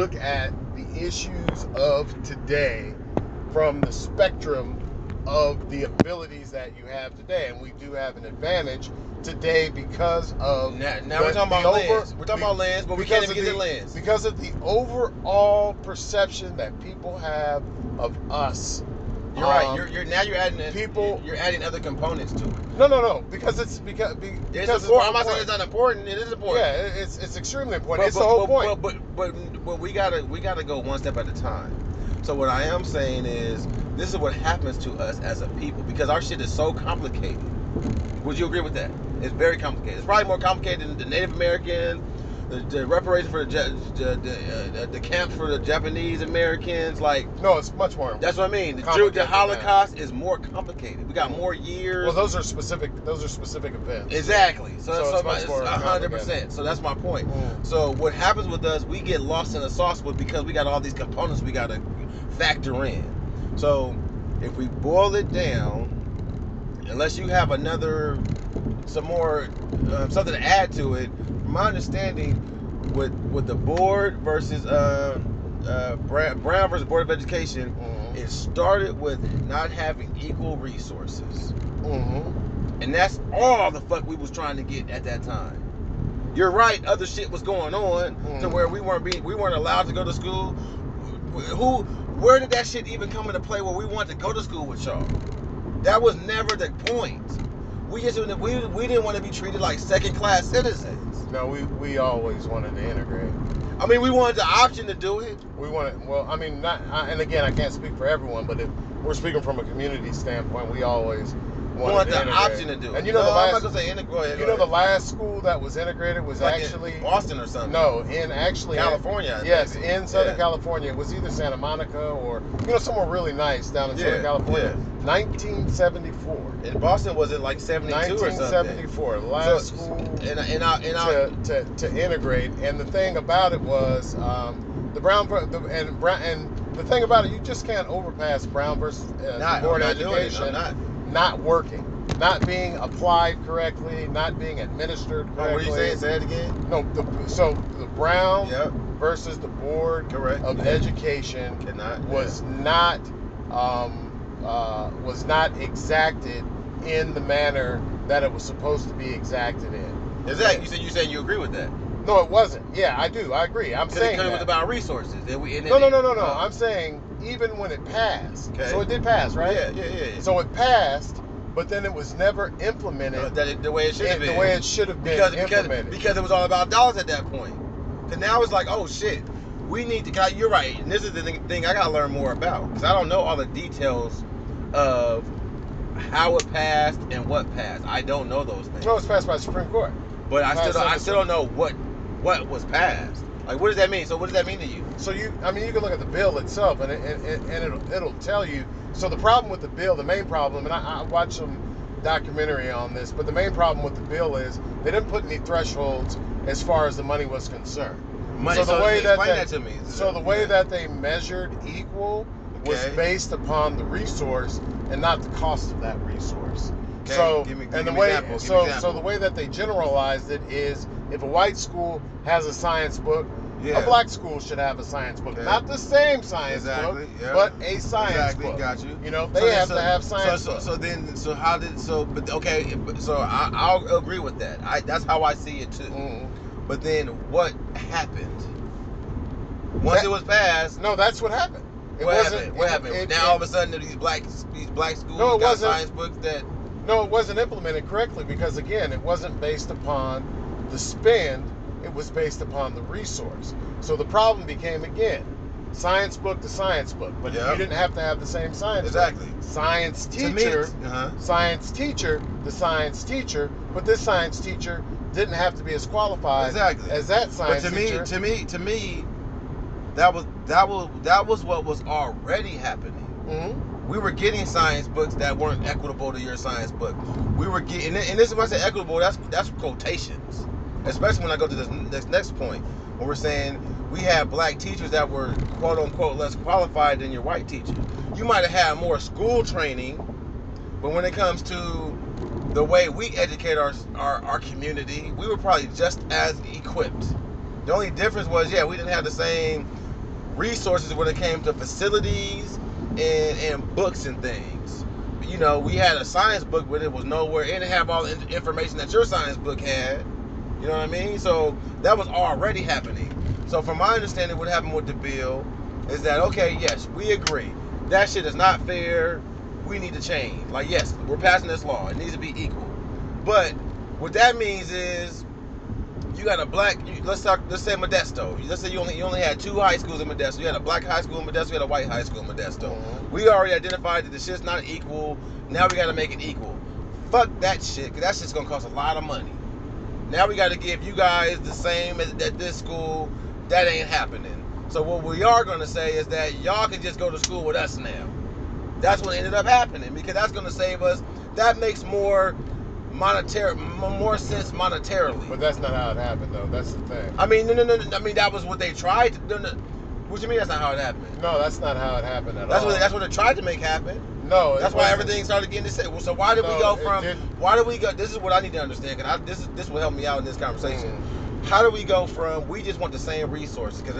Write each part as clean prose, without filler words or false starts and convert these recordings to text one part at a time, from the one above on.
look at the issues of today from the spectrum of the abilities that you have today. And we do have an advantage today because of... Now we're talking about lens. We're talking about lens, but we can't even get the lens. Because of the overall perception that people have of us. You're right. You're adding other components to it. No. Because it's important. I'm not saying it's not important. It is important. Yeah, it's extremely important. It's the whole point. But we gotta go one step at a time. So what I am saying is this is what happens to us as a people because our shit is so complicated. Would you agree with that? It's very complicated. It's probably more complicated than the Native American, the reparations for the camps for the Japanese Americans, like... No, it's much more... That's what I mean. The Holocaust is more complicated. We got more years. Well, those are specific events. Exactly. So it's much more 100%. So that's my point. Mm. So what happens with us, we get lost in the sauce because we got all these components we got to factor in. So if we boil it down, unless you have something to add to it, my understanding with the board versus Brown versus Board of Education, mm-hmm. It started with not having equal resources, mm-hmm. And that's all the fuck we was trying to get at that time. You're right, other shit was going on, mm-hmm. To where we weren't allowed to go to school. Where did that shit even come into play? Where we wanted to go to school with y'all? That was never the point. We didn't want to be treated like second-class citizens. No, we always wanted to integrate. I mean, we wanted the option to do it. And again, I can't speak for everyone, but if we're speaking from a community standpoint, we always wanted the option to do it. And the last school that was integrated was like actually in Boston or something. No, California. Yes, maybe. In Southern California. It was either Santa Monica or somewhere really nice down in Southern California. Yeah. 1974. In Boston, was it like 72 or something? 1974. Last school to integrate. And the thing about it was the thing about it, you just can't overpass Brown versus Board of Education not working, not being applied correctly, not being administered correctly. What are you saying? Say it again. No. The Brown versus the Board of Education was not exacted in the manner that it was supposed to be exacted in. Exactly. You said you agree with that? No, it wasn't. Yeah, I do. I agree. I'm saying it was about resources. No. I'm saying even when it passed. Okay. So it did pass, right? Yeah. So it passed, but then it was never implemented the way it should have been. The way it should have been implemented. Because it was all about dollars at that point. And now it's like, oh shit, we need to. You're right, and this is the thing I gotta learn more about because I don't know all the details of how it passed and what passed. I don't know those things. No, it was passed by the Supreme Court. But I still don't know what was passed. Like, what does that mean? So what does that mean to you? So you can look at the bill itself, and it'll tell you. So the problem with the bill, the main problem, and I watched some documentary on this, but the main problem with the bill is they didn't put any thresholds as far as the money was concerned. So the way that they measured equal was based upon the resource and not the cost of that resource. Okay. So the way that they generalized it is if a white school has a science book, a black school should have a science book. Okay. Not the same science book, but a science book. Got you. They have to have science book. I'll agree with that. That's how I see it too. Mm-hmm. But then what happened? Once it was passed. No, that's what happened. What happened? All of a sudden these black schools got science books that. No, it wasn't implemented correctly because again, it wasn't based upon the spend. It was based upon the resource. So the problem became, again, science book to science book. But you didn't have to have the same science book. Exactly. Science teacher, but this science teacher didn't have to be as qualified as that science teacher. To me, that was what was already happening. Mm-hmm. We were getting science books that weren't equitable to your science book. We were getting, and this is when I say equitable, that's quotations. Especially when I go to this next point, when we're saying we had black teachers that were quote unquote less qualified than your white teachers. You might have had more school training, but when it comes to the way we educate our community, we were probably just as equipped. The only difference was, we didn't have the same resources when it came to facilities and books and things. You know, we had a science book, but it was nowhere. It didn't have all the information that your science book had. You know what I mean? So that was already happening. So from my understanding, what happened with the bill is that, okay, yes, we agree. That shit is not fair. We need to change. Like, yes, we're passing this law. It needs to be equal. But what that means is you got a black, let's say Modesto. Let's say you only had two high schools in Modesto. You had a black high school in Modesto. You had a white high school in Modesto. We already identified that the shit's not equal. Now we got to make it equal. Fuck that shit, because that shit's going to cost a lot of money. Now we got to give you guys the same at this school. That ain't happening. So what we are going to say is that y'all can just go to school with us now. That's what ended up happening, because that's going to save us. That makes more sense monetarily. But that's not how it happened, though. That's the thing. I mean, no. I mean, that was what they tried to do. No. What you mean that's not how it happened? No, that's not how it happened at all. That's what they tried to make happen. No, that's why everything started getting said. Well, so why did we go from? Why did we go? This is what I need to understand, because this will help me out in this conversation. Mm. How do we go from we just want the same resources? Because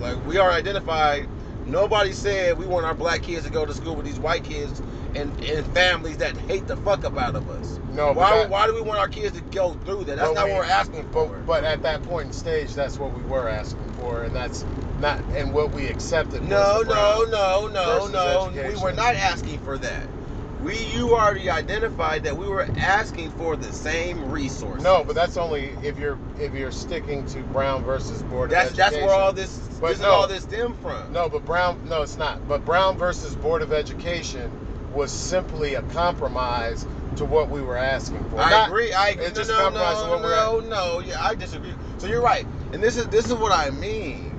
like we are identified. Nobody said we want our black kids to go to school with these white kids and families that hate the fuck up out of us. No, why do we want our kids to go through that? That's not what we're asking for. But at that point in stage, that's what we were asking for, and that's not and what we accepted. No. We were not asking for that. You already identified that we were asking for the same resources. No, but that's only if you're sticking to Brown versus Board of Education. That's where all this stemmed from. No, but it's not. But Brown versus Board of Education was simply a compromise to what we were asking for. I agree. I disagree. So you're right, and this is what I mean.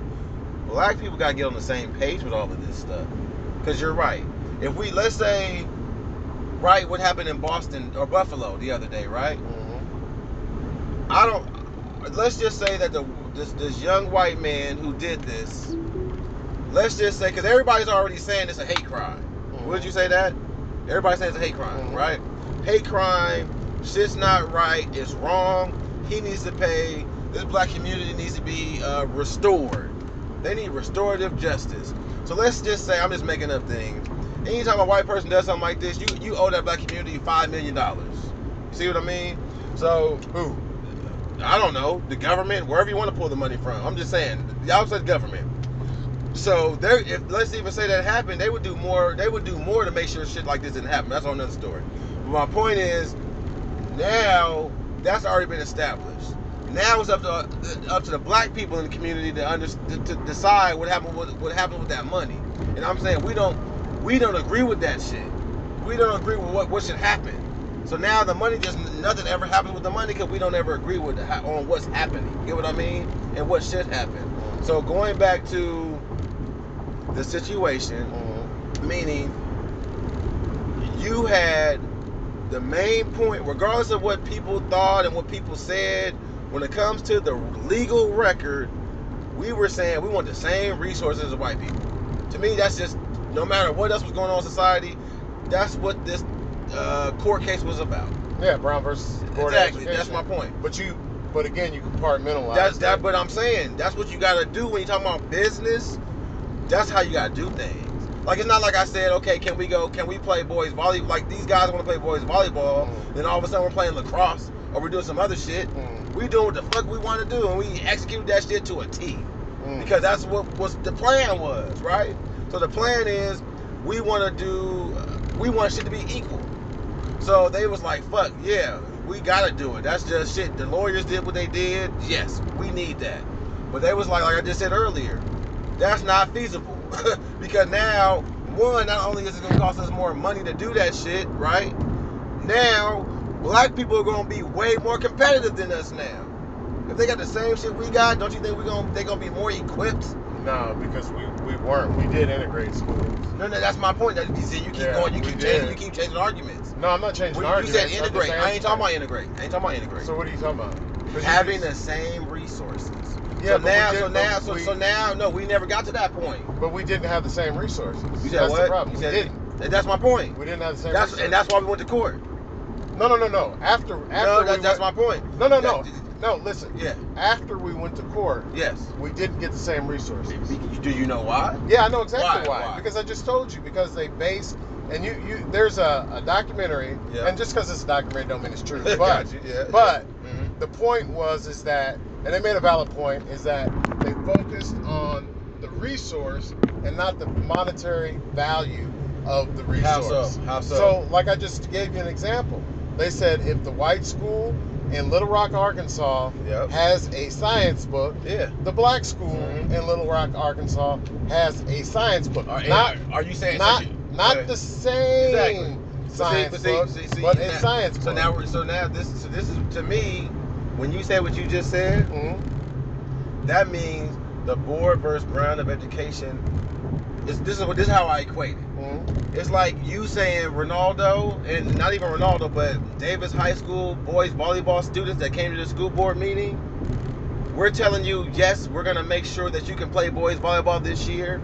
Black people gotta get on the same page with all of this stuff, because you're right. If we what happened in Boston or Buffalo the other day, right? Mm-hmm. Let's just say that this young white man who did this, let's just say, because everybody's already saying it's a hate crime. Mm-hmm. Would you say that? Everybody's saying it's a hate crime, mm-hmm. right? Hate crime, shit's not right, it's wrong, he needs to pay, this black community needs to be restored. They need restorative justice. So let's just say, I'm just making up things, anytime a white person does something like this, you owe that black community $5 million. You see what I mean? So, who? I don't know. The government, wherever you want to pull the money from. I'm just saying. Y'all said government. So, let's even say that happened, they would do more to make sure shit like this didn't happen. That's another story. But my point is, now, that's already been established. Now it's up to the black people in the community to decide what happened with that money. And I'm saying, we don't agree with that shit. We don't agree with what should happen. So now the money, just nothing ever happens with the money because we don't ever agree with on what's happening. You get what I mean? And what should happen. So going back to the situation, meaning you had the main point, regardless of what people thought and what people said, when it comes to the legal record, we were saying we want the same resources as white people. To me, that's just, no matter what else was going on in society, that's what this court case was about. Yeah, Brown versus Board of Education. Exactly, that's my point. But again, you compartmentalize. That's that. But I'm saying that's what you got to do when you talking about business. That's how you got to do things. Like, it's not like I said, okay, can we play boys volleyball? Like, these guys want to play boys volleyball, then all of a sudden we're playing lacrosse or we're doing some other shit. We doing what the fuck we want to do, and we execute that shit to a T, because that's what the plan was, right? So the plan is, we want shit to be equal. So they was like, fuck, yeah, we gotta do it. That's just shit. The lawyers did what they did. Yes, we need that. But they was like I just said earlier, that's not feasible. Because now, one, not only is it gonna cost us more money to do that shit, right? Now, black people are gonna be way more competitive than us now. If they got the same shit we got, don't you think they're gonna be more equipped? No, because we weren't. We did integrate schools. No, that's my point. You see, you keep going, you keep changing arguments. No, I'm not changing arguments. You said integrate. I ain't talking about integrate. So what are you talking about? Having the same resources. Yeah, so we never got to that point. But we didn't have the same resources. You said that's what? The problem. You said, we didn't. That's my point. We didn't have the same resources. And that's why we went to court. No. After we went, that's my point. No. No, listen. Yeah. After we went to court, yes, we didn't get the same resources. Do you know why? Yeah, I know exactly why. Because I just told you. Because they base, and you there's a documentary, yeah, and just because it's a documentary don't mean it's true. But the point was is that, and they made a valid point, is that they focused on the resource and not the monetary value of the resource. How so? So, like I just gave you an example. They said if the white school in Little Rock, Arkansas, yep, has a science book, yeah, the black school in Little Rock, Arkansas has a science book. Are you saying the same science book, but a science book? So now this is, to me, when you say what you just said, that means the Board versus Brown of Education. This is how I equate it. It's like you saying Ronaldo, and not even Ronaldo, but Davis High School boys volleyball students that came to the school board meeting. We're telling you, yes, we're going to make sure that you can play boys volleyball this year,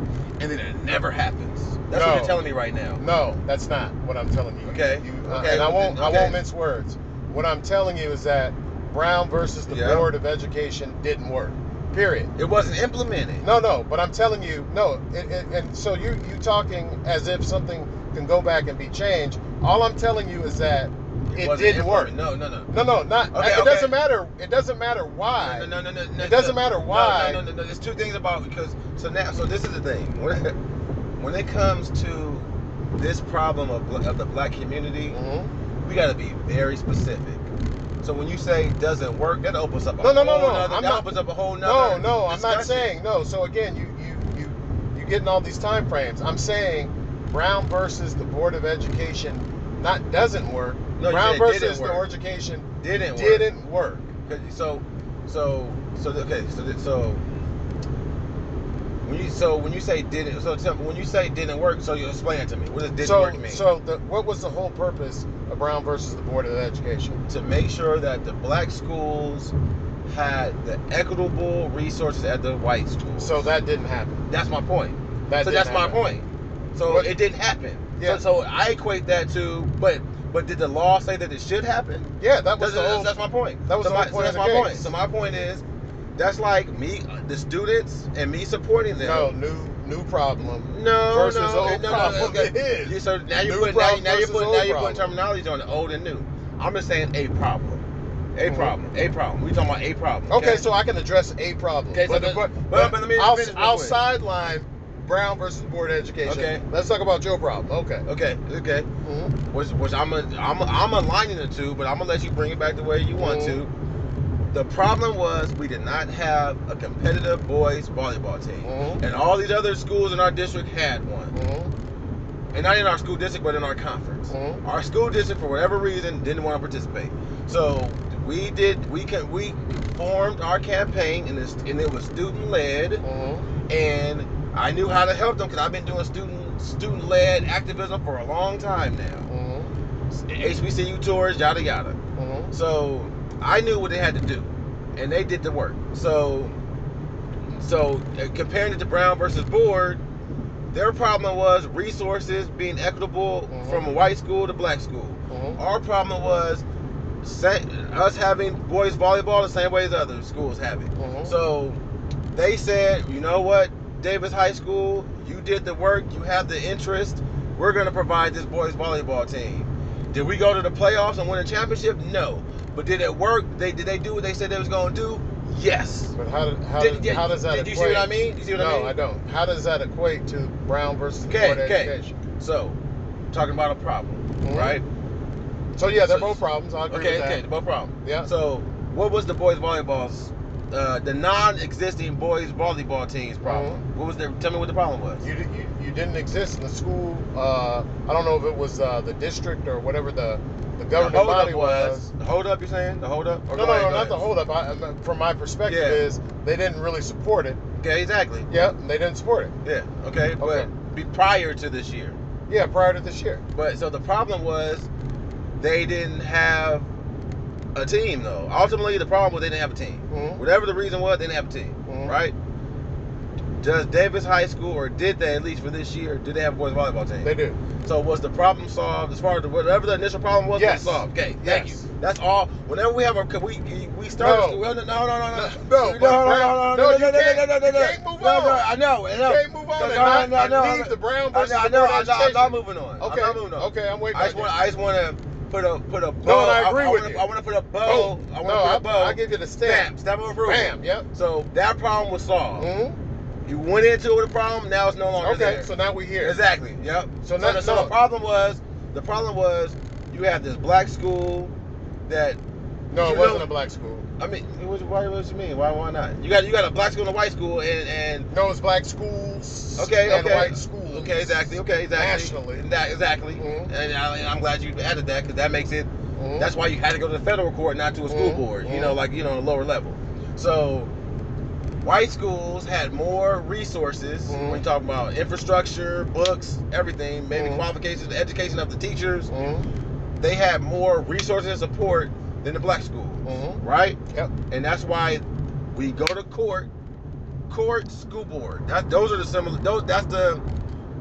and then it never happens. That's what you're telling me right now. No, that's not what I'm telling you. Okay. I won't mince words. What I'm telling you is that Brown versus the Board of Education didn't work. Period. It wasn't implemented. No, but I'm telling you, no. And so you talking as if something can go back and be changed. All I'm telling you is that it didn't work. No. It doesn't matter. It doesn't matter why. No. It doesn't matter why. No. There's two things about because so this is the thing. When it comes to this problem of the black community, we got to be very specific. So when you say it doesn't work, that opens up a whole nother discussion. No, I'm not saying no. So again, you getting all these time frames. I'm saying Brown versus the Board of Education doesn't work. No, Brown versus the Board of Education didn't work. When you say didn't work, so you explain it to me. What does didn't work mean? So what was the whole purpose of Brown versus the Board of Education? To make sure that the black schools had the equitable resources at the white schools. So that didn't happen. That's my point. So it didn't happen. Yeah. So I equate that to, but did the law say that it should happen? Yeah, that was that's my point. That was the whole point. So my point is, that's like me, the students, and me supporting them. No, new problem. No, versus old problem. Okay. Yeah, so now you're putting terminologies on the old and new. I'm just saying a problem. We talking about a problem. Okay, so I can address a problem. Okay, but I'll sideline Brown versus Board of Education. Okay, let's talk about your problem. Okay. Mm-hmm. Which I'm aligning the two, but I'm gonna let you bring it back the way you want to. The problem was we did not have a competitive boys volleyball team. Mm-hmm. And all these other schools in our district had one. Mm-hmm. And not in our school district, but in our conference. Mm-hmm. Our school district, for whatever reason, didn't want to participate. So we formed our campaign, and it was student-led. Mm-hmm. And I knew how to help them because I've been doing student-led activism for a long time now. Mm-hmm. HBCU tours, yada, yada. Mm-hmm. So I knew what they had to do, and they did the work. So comparing it to Brown versus Board, their problem was resources being equitable from a white school to black school. Our problem was us having boys volleyball the same way as other schools have it. So they said, you know what, Davis High School, you did the work, you have the interest, we're going to provide this boys volleyball team. Did we go to the playoffs and win a championship? No. But did it work? Did they do what they said they was going to do? Yes. But how does that equate? You see what I mean? No, I don't. How does that equate to Brown versus Board of Education? So, talking about a problem, right? So, yeah, they're both problems. I agree with that. Okay, they're both problems. Yeah. So, what was the boys' volleyball's, the non-existing boys' volleyball team's problem? What was tell me what the problem was. You didn't exist in the school. I don't know if it was the district or whatever the governing body was. The hold up, you're saying? The hold up? No, not the hold up. From my perspective is they didn't really support it. Okay, exactly. Yeah, they didn't support it. Yeah, okay. But prior to this year. Yeah, prior to this year. But so the problem was they didn't have a team, though. Ultimately, the problem was they didn't have a team. Whatever the reason was, they didn't have a team, right? Does Davis High School, or did they, at least for this year, do they have a boys volleyball team? They do. So was the problem solved as far as whatever the initial problem was? Yes. Was solved. Okay. Thank you. That's all. Whenever we have a we start. No. You can't move on. I know. You can't move on. I leave the Brown versus Board of Education. I'm not moving on. Okay. I'm not moving on. Okay. I'm waiting. I just want to put a bow. No, and I agree with you. I want to put a bow. I give you the stamp. Stamp of approval. Bam. Yep. So that problem was solved. You went into it with a problem. Now it's no longer there. Okay, so now we're here. Exactly. Yep. So the problem was you had this black school that. No, it wasn't a black school. I mean, it was. What do you mean? Why not? You got a black school and a white school and. No, it's black schools. Okay. And white schools. Okay, exactly. Nationally. Exactly. Mm-hmm. And I'm glad you added that because that makes it. Mm-hmm. That's why you had to go to the federal court, not to a school board. Mm-hmm. On a lower level. So. White schools had more resources when you talk about infrastructure, books, everything, maybe qualifications, the education of the teachers. They had more resources and support than the black school, right? Yep. And that's why we go to court, school board. Those are the similar. That's the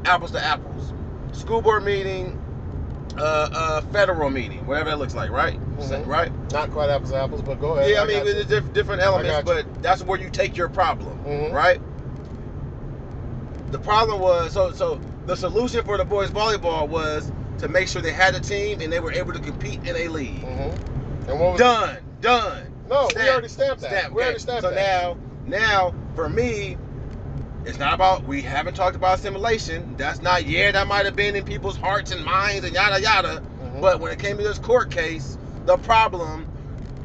apples to apples. School board meeting, federal meeting, whatever that looks like, right? Mm-hmm. Right? Not quite apples to apples, but go ahead. Yeah, I mean, it's different elements, but that's where you take your problem, right? The problem was, so the solution for the boys volleyball was to make sure they had a team and they were able to compete in a league. And what was done. No, we already stamped that. So now, for me, it's not about, we haven't talked about assimilation. That's not, that might have been in people's hearts and minds and yada, yada. But when it came to this court case, the problem,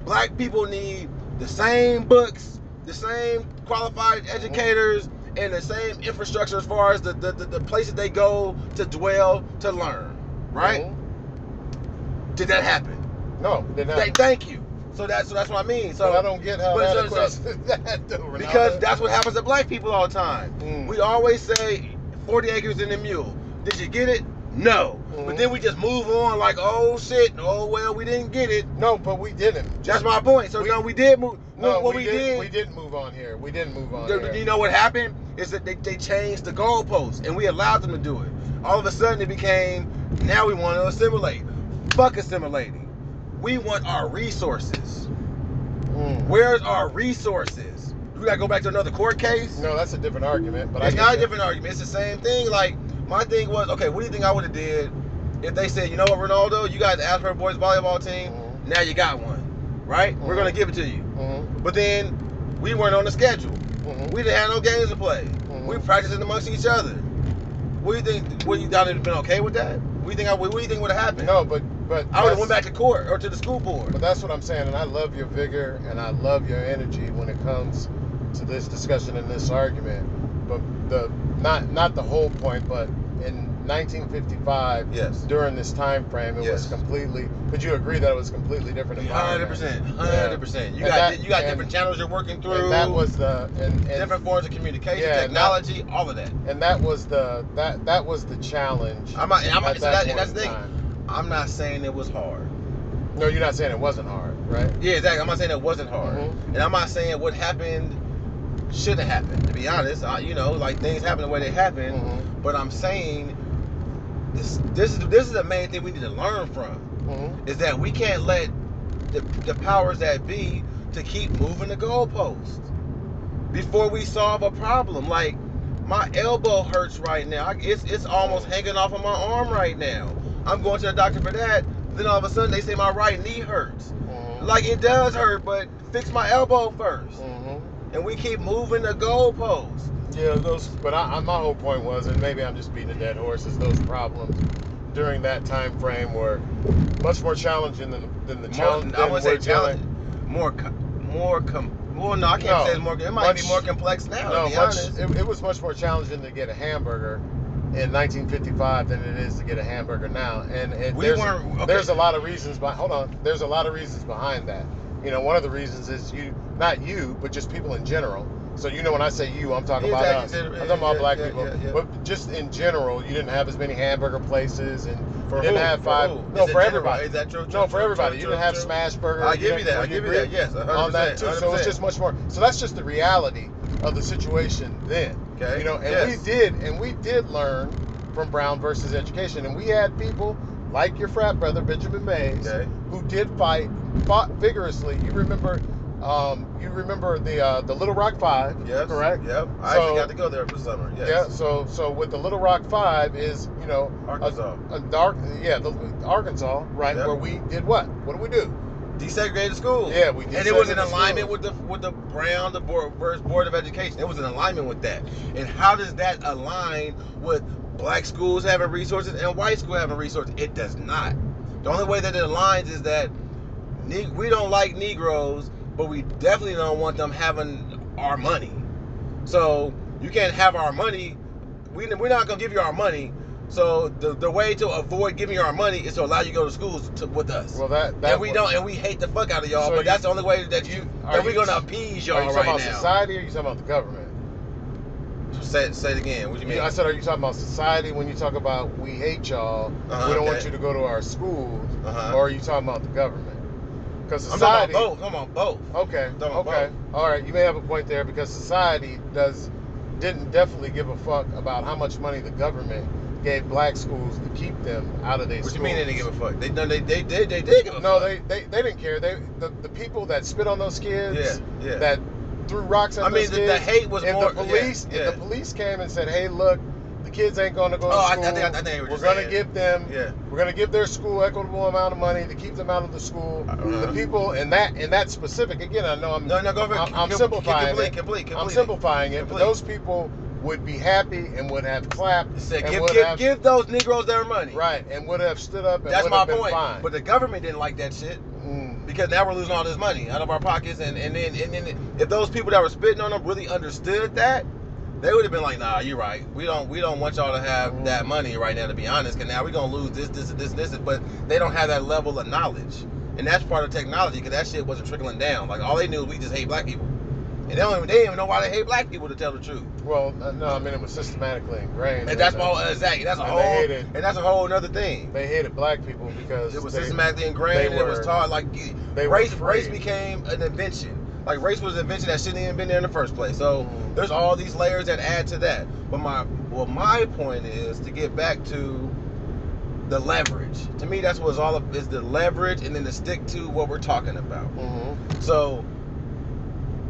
black people need the same books, the same qualified educators, and the same infrastructure as far as the places they go to dwell, to learn, right? Did that happen? No, it did not. Thank you. So that's what I mean. So but I don't get how that question that though, because that's what happens to black people all the time. We always say 40 acres and a mule. Did you get it? No. But then we just move on like, oh shit, oh well, we didn't get it. No, but we didn't. That's my point. So we did move. No, what we did. We didn't move on here. We didn't move on. You know what happened is that they changed the goalposts and we allowed them to do it. All of a sudden it became now we want to assimilate. Fuck assimilating. We want our resources. Where's our resources? We gotta go back to another court case? No, that's a different argument. But it's not a different argument. It's the same thing. Like, my thing was, okay, what do you think I would have did if they said, you know what, Ronaldo, you guys asked for a boys volleyball team, now you got one, right? We're gonna give it to you. But then, we weren't on the schedule. We didn't have no games to play. We were practicing amongst each other. What do you think, would you have been okay with that? What do you think would have happened? No, but I would have went back to court or to the school board. But that's what I'm saying, and I love your vigor and I love your energy when it comes to this discussion and this argument. But the not the whole point, but in 1955, yes, during this time frame, it was completely. Could you agree that it was completely different? 100%. You got different channels you're working through. And that was different forms of communication, technology, all of that. And that was the challenge. I'm not saying it was hard. No, you're not saying it wasn't hard, right? Yeah, exactly. I'm not saying it wasn't hard, and I'm not saying what happened shouldn't happen. To be honest, things happen the way they happen. But I'm saying this is the main thing we need to learn from is that we can't let the powers that be to keep moving the goalposts before we solve a problem. Like my elbow hurts right now. It's almost hanging off of my arm right now. I'm going to the doctor for that. Then all of a sudden they say my right knee hurts. Like it does hurt, but fix my elbow first. And we keep moving the goalposts. Yeah, my whole point was, and maybe I'm just beating a dead horse, is those problems during that time frame were much more challenging than the challenge. I wouldn't say challenge. Say it's more. It might be more complex now. No, to be honest. It was much more challenging to get a hamburger in 1955 than it is to get a hamburger now. And there's a lot of reasons. There's a lot of reasons behind that. One of the reasons is not you, but just people in general. So when I say you, I'm talking about us. I'm talking about black people. Yeah. But just in general, you didn't have as many hamburger places, and you didn't have five. No, for everybody. Is that true? No, for everybody. You didn't have Smash Burger. I give you that. Yes, 100%. On that too. So it's just much more. So that's just the reality of the situation then. Okay. You know, and we did learn from Brown versus Education, and we had people like your frat brother Benjamin Mays, okay, who did fought vigorously. You remember the Little Rock Five, yes, correct? Yep. I actually got to go there for summer. Yes. Yeah. So with the Little Rock Five is, you know, Arkansas, Arkansas, right? Yep. Where we did what? What do we do? Desegregated schools. Yeah, we did. And it was in alignment with the Brown versus Board of Education. It was in alignment with that. And how does that align with black schools having resources and white school having resources? It does not. The only way that it aligns is that we don't like Negroes, but we definitely don't want them having our money. So you can't have our money. We're not going to give you our money. So the way to avoid giving you our money is to allow you to go to schools with us. Well, we hate the fuck out of y'all. So but that's the only way that we're going to appease y'all right now. Are you talking about society, or are you talking about the government? Say it again. What do you mean? I said, are you talking about society when you talk about we hate y'all, we don't want you to go to our schools, or are you talking about the government? Because society. I'm on both. Okay. Both. All right. You may have a point there, because society didn't definitely give a fuck about how much money the government gave black schools to keep them out of their schools. What do you mean they didn't give a fuck? They did give a fuck. No, they didn't care. The people that spit on those kids, that threw rocks at those kids. I mean, the hate was more. If the police came and said, "Hey, look, the kids ain't going to go to school. I think we're going to give them. Yeah. We're going to give their school equitable amount of money to keep them out of the school." The people in that specific. Again, I know I'm simplifying it. I'm simplifying it. But those people would be happy and would have clapped. Said, and give those Negroes their money. Right, and would have stood up and that's my point. Fine. But the government didn't like that shit, because now we're losing all this money out of our pockets. And then if those people that were spitting on them really understood that, they would have been like, "Nah, you're right. We don't want y'all to have that money right now, to be honest, because now we're going to lose this. But they don't have that level of knowledge. And that's part of technology, because that shit wasn't trickling down. Like, all they knew was we just hate black people. And they didn't even know why they hate black people, to tell the truth. Well, no, I mean, it was systematically ingrained. And that's why, exactly. That's a whole other thing. They hated black people because it was systematically ingrained. It was taught. Like, race became an invention. Like, race was an invention that shouldn't even been there in the first place. So there's all these layers that add to that. But my point is to get back to the leverage. To me, that's what it's all about, is the leverage, and then to stick to what we're talking about. Mm-hmm. So.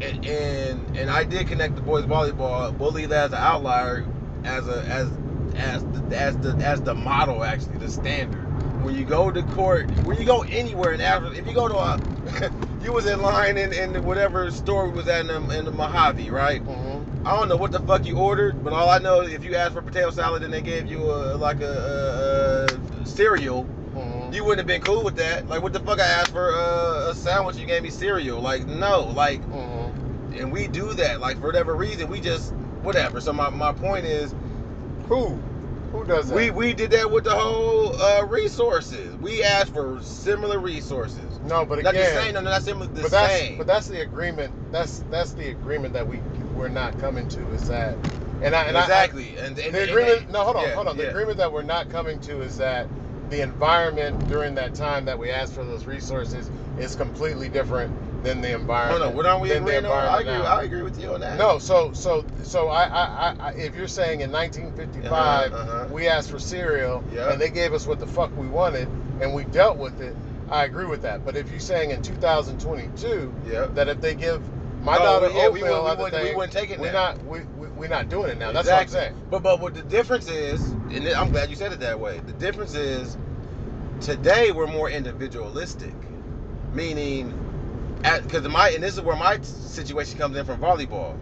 And I did connect the boys volleyball. We'll leave that as an outlier, as the model, actually, the standard. When you go to court, when you go anywhere in Africa, if you go to you was in line in whatever store we was at in the Mojave, right? Mm-hmm. I don't know what the fuck you ordered, but all I know is if you asked for potato salad and they gave you a cereal. You wouldn't have been cool with that. Like, what the fuck? I asked for a sandwich, you gave me cereal. Like, no. Like, and we do that. Like, for whatever reason, we just whatever. So my point is, who does that? We did that with the whole resources. We asked for similar resources. No, but again, not the same. No, not similar. The but that's, same. But that's the agreement. That's the agreement that we're not coming to. Is that? The agreement that we're not coming to is that the environment during that time that we asked for those resources is completely different than the environment. No, what are we agreeing on? I agree with you on that. No, so if you're saying in 1955 we asked for cereal and they gave us what the fuck we wanted and we dealt with it, I agree with that. But if you're saying in 2022 that if they give my daughter oatmeal, we wouldn't take it. We're not doing it now. That's exactly what I'm saying. But what the difference is, and I'm glad you said it that way, the difference is today we're more individualistic, meaning, because and this is where my situation comes in from volleyball,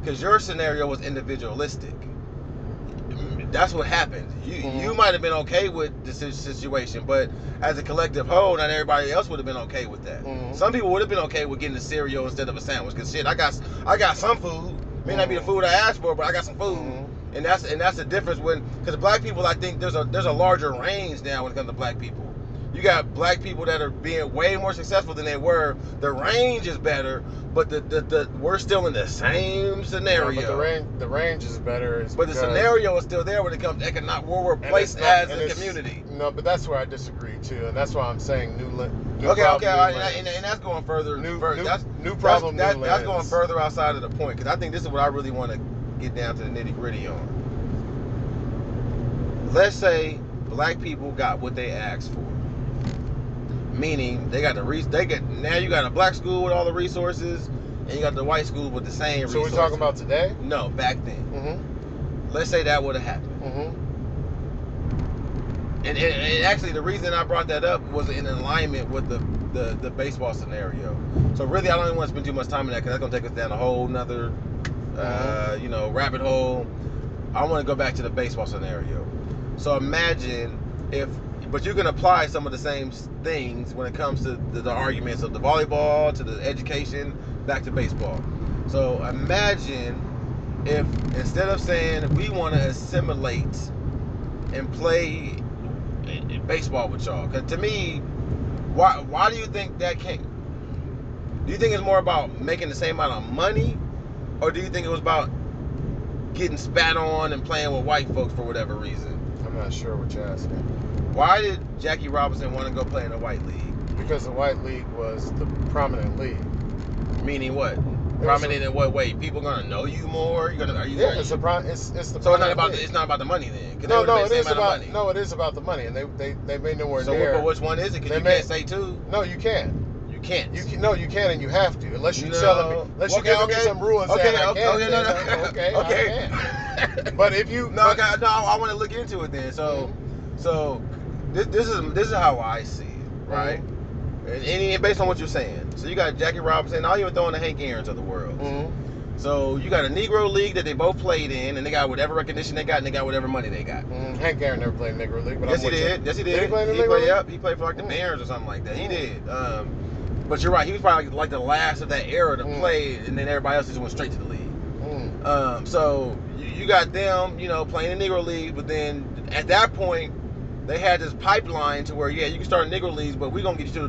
because your scenario was individualistic. That's what happened. You might have been okay with the situation, but as a collective whole, not everybody else would have been okay with that. Some people would have been okay with getting a cereal instead of a sandwich, because shit, I got some food. May not be the food I asked for, but I got some food, and that's the difference. Because black people, I think there's a larger range now when it comes to black people. You You got black people that are being way more successful than they were. The range is better, but we're still in the same scenario. Yeah, but the range is better. But the scenario is still there when it comes to economic, where we're placed as a community. No, but that's where I disagree too, and that's why I'm saying new problem, that's going further. That's going further outside of the point, because I think this is what I really want to get down to the nitty gritty on. Let's say black people got what they asked for. Meaning they got the now you got a black school with all the resources, and you got the white school with the same resources. So we're talking about today? No, back then. Mm-hmm. Let's say that would have happened. Mm-hmm. And actually, the reason I brought that up was in alignment with the baseball scenario. So really, I don't even want to spend too much time in that, because that's gonna take us down a whole nother, rabbit hole. I want to go back to the baseball scenario. So imagine if. But you can apply some of the same things when it comes to the arguments of the volleyball, to the education, back to baseball. So imagine if instead of saying we want to assimilate and play baseball with y'all, because to me, why do you think that came? Do you think it's more about making the same amount of money, or do you think it was about getting spat on and playing with white folks for whatever reason? I'm not sure what you're asking. Why did Jackie Robinson want to go play in the white league? Because the white league was the prominent league. Meaning what? Prominent in what way? People gonna know you more. It's not about the money then. No, it is about the money, and they made nowhere near. So, but which one is it? Because you can't say two. No, you can't. You can't. You can, and you have to, unless you tell them. Unless you give me some rules. Okay. But if you I want to look into it then. So. This is how I see it, right? Mm-hmm. And based on what you're saying. So you got Jackie Robinson, now you're throwing the Hank Aarons of the world. Mm-hmm. So you got a Negro League that they both played in, and they got whatever recognition they got, and they got whatever money they got. Mm-hmm. Hank Aaron never played in Negro League. But Yes, he did. Did he play in the Negro League? Yep, he played for like the Bears or something like that. He did. But you're right, he was probably like the last of that era to play, and then everybody else just went straight to the league. Mm-hmm. So you got them, playing in the Negro League, but then at that point, they had this pipeline to where, you can start in Negro leagues, but we're gonna get you to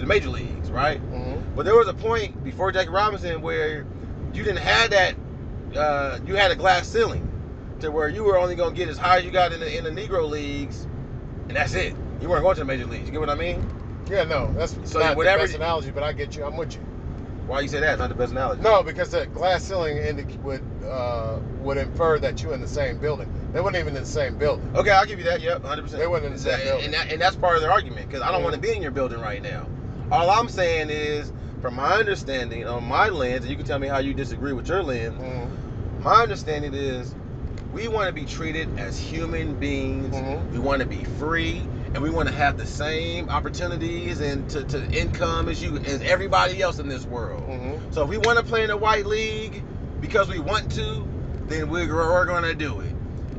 the major leagues, right? Mm-hmm. But there was a point before Jackie Robinson where you didn't have that. You had a glass ceiling to where you were only gonna get as high as you got in the Negro leagues, and that's it. You weren't going to the major leagues. You get what I mean? Yeah, no, that's not the best analogy, but I get you. I'm with you. Why you say that? It's not the best analogy. No, because that glass ceiling would infer that you're in the same building. They weren't even in the same building. Okay, I'll give you that. Yep, 100%. They weren't in the same building. And that's part of their argument, because I don't want to be in your building right now. All I'm saying is, from my understanding, on my lens, and you can tell me how you disagree with your lens, my understanding is we want to be treated as human beings. Mm-hmm. We want to be free. And we want to have the same opportunities and to income as everybody else in this world. Mm-hmm. So if we want to play in a white league because we want to, then we're going to do it.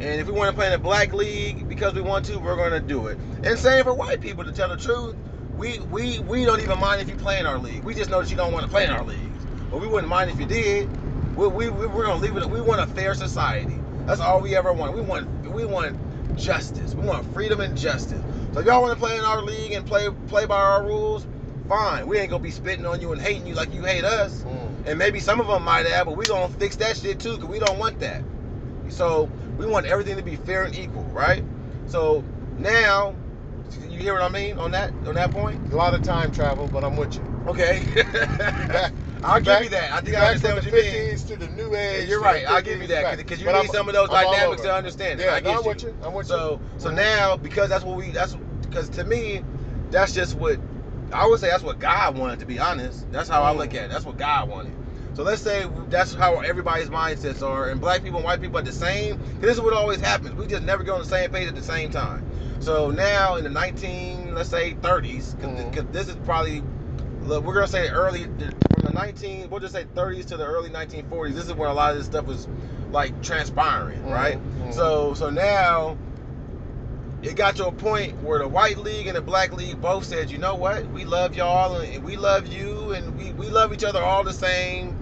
And if we want to play in a black league because we want to, we're going to do it. And same for white people, to tell the truth. We don't even mind if you play in our league. We just know that you don't want to play in our leagues. But we wouldn't mind if you did. We're going to leave it. We want a fair society. That's all we ever want. We want justice. We want freedom and justice. So if y'all want to play in our league and play by our rules, fine. We ain't going to be spitting on you and hating you like you hate us. Mm. And maybe some of them might have, but we going to fix that shit too, because we don't want that. So we want everything to be fair and equal, right? So now, you hear what I mean on that point? A lot of time travel, but I'm with you. Okay. I'll give you that. I think I understand what you mean. To the new age. You're right. I'll give you that, because you need some of those dynamics to understand it. Yeah, I'm with you. So now, because because to me, that's just what I would say. That's what God wanted. To be honest, that's how I look at it. That's what God wanted. So let's say that's how everybody's mindsets are, and black people and white people are the same. This is what always happens. We just never get on the same page at the same time. So now in the 30s, because this is probably, look, we're gonna say early. We'll just say 30s to the early 1940s. This is when a lot of this stuff was like transpiring, right? Mm-hmm. So now it got to a point where the white league and the black league both said, you know what? We love y'all, and we love you, and we love each other all the same.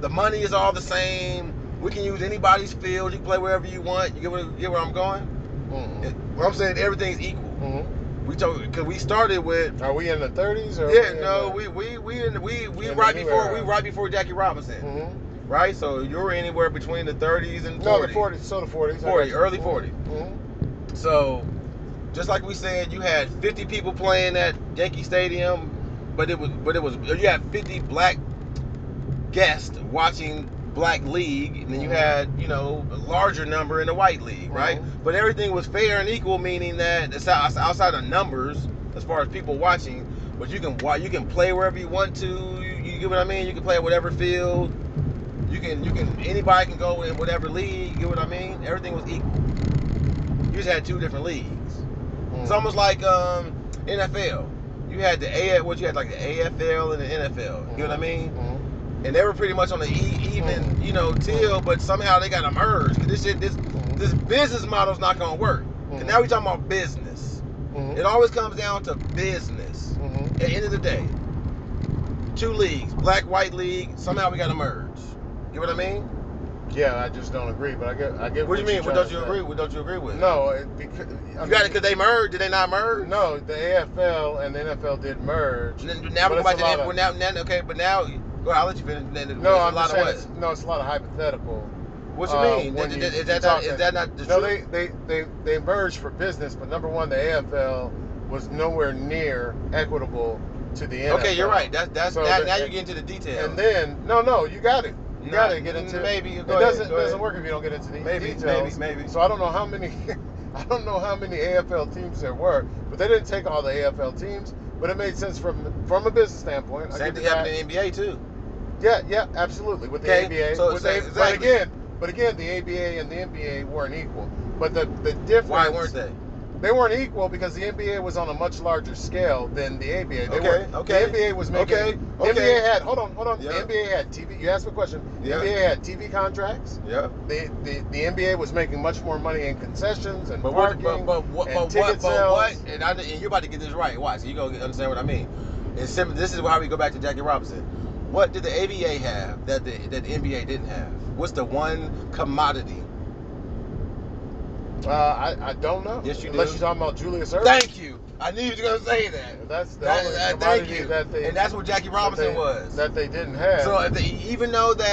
The money is all the same. We can use anybody's field. You can play wherever you want. You get where I'm going? Mm-hmm. I'm saying everything's equal. Mm-hmm. We talking because we started with. Are we in the 30s? Or yeah, no, we right before era. We right before Jackie Robinson, mm-hmm. right? So you're anywhere between the 30s and 40s. No, the 40s. So the 40s. 40, early 40s. Mm-hmm. So, just like we said, you had 50 people playing at Yankee Stadium, but it was you had 50 black guests watching Black League, and then you had, you know, a larger number in the White League, right? Mm-hmm. But everything was fair and equal, meaning that it's outside of numbers as far as people watching, but you can play wherever you want to. You get what I mean? You can play at whatever field. You can anybody can go in whatever league. You get what I mean? Everything was equal. You just had two different leagues. Mm-hmm. It's almost like NFL. You had the AFL and the NFL. Mm-hmm. You know what I mean? Mm-hmm. And they were pretty much on the even, you know, till, but somehow they got merged. This business model's not gonna work. Mm-hmm. And now we're talking about business. Mm-hmm. It always comes down to business. Mm-hmm. At the end of the day, two leagues, black, white league. Somehow we got to merge. You know what I mean? Yeah, I just don't agree. But I get. What do you mean? What don't you agree? What don't you agree with? No, because they merged. Did they not merge? No, the AFL and the NFL did merge. Now we're about to okay, but now. Well, I'll let you finish. It's a lot of hypothetical. What you mean? Is that not the truth? They merged for business, but number one, the AFL was nowhere near equitable to the NFL. Okay, you're right. Now you're getting to the details. And then, no, you got it. You gotta get into maybe. It doesn't work if you don't get into the details. Maybe. So I don't know how many. I don't know how many AFL teams there were, but they didn't take all the AFL teams. But it made sense from a business standpoint. Same thing happened in the NBA too. Yeah, absolutely. With the ABA, but again, the ABA and the NBA weren't equal. But the difference. Why weren't they? They weren't equal because the NBA was on a much larger scale than the ABA. The NBA was making. The NBA had hold on. Yeah. The NBA had TV. You asked me a question. The NBA had TV contracts. Yeah. The NBA was making much more money in concessions and parking and ticket sales. And you're about to get this right. Watch. You gonna understand what I mean. And this is why we go back to Jackie Robinson. What did the ABA have that the NBA didn't have? What's the one commodity? I don't know. Yes, you do. Unless you're talking about Julius Erving. Thank you. I knew you were going to say that. That's the only commodity and that's what Jackie Robinson was. That they didn't have. So even though the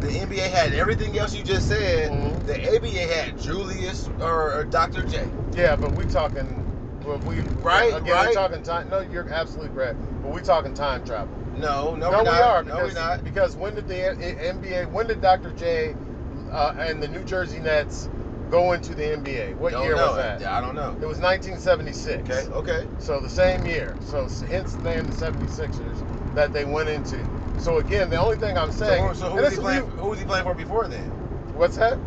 NBA had everything else you just said, mm-hmm. the ABA had Julius or Dr. J. Yeah, but we're talking. We're talking time. No, you're absolutely correct. But we're talking time travel. No, we're not. Because when did the NBA? When did Dr. J? And the New Jersey Nets go into the NBA. What year was that? I don't know. It was 1976. Okay. So the same year. So hence the name the 76ers that they went into. So again, the only thing I'm saying. Who was he playing for before then? What's that?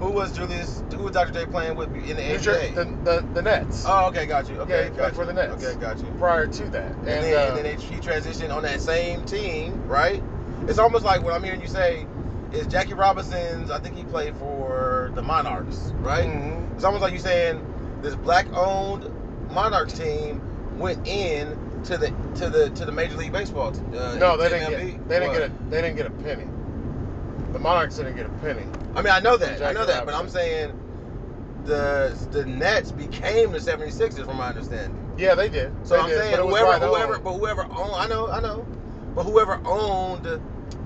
Who was Dr. J playing with in the NBA? The Nets. Oh, okay, got you. Okay, yeah, got you. For the Nets. Okay, got you. Prior to that, and then he transitioned on that same team, right? It's almost like what I'm hearing you say. Is Jackie Robinson's, I think he played for the Monarchs, right? Mm-hmm. It's almost like you're saying this black-owned Monarchs team went in to the Major League Baseball. They didn't get a penny. The Monarchs didn't get a penny. I mean, I know that, but I'm saying the Nets became the 76ers, from my understanding. Yeah, they did. So I'm saying whoever owned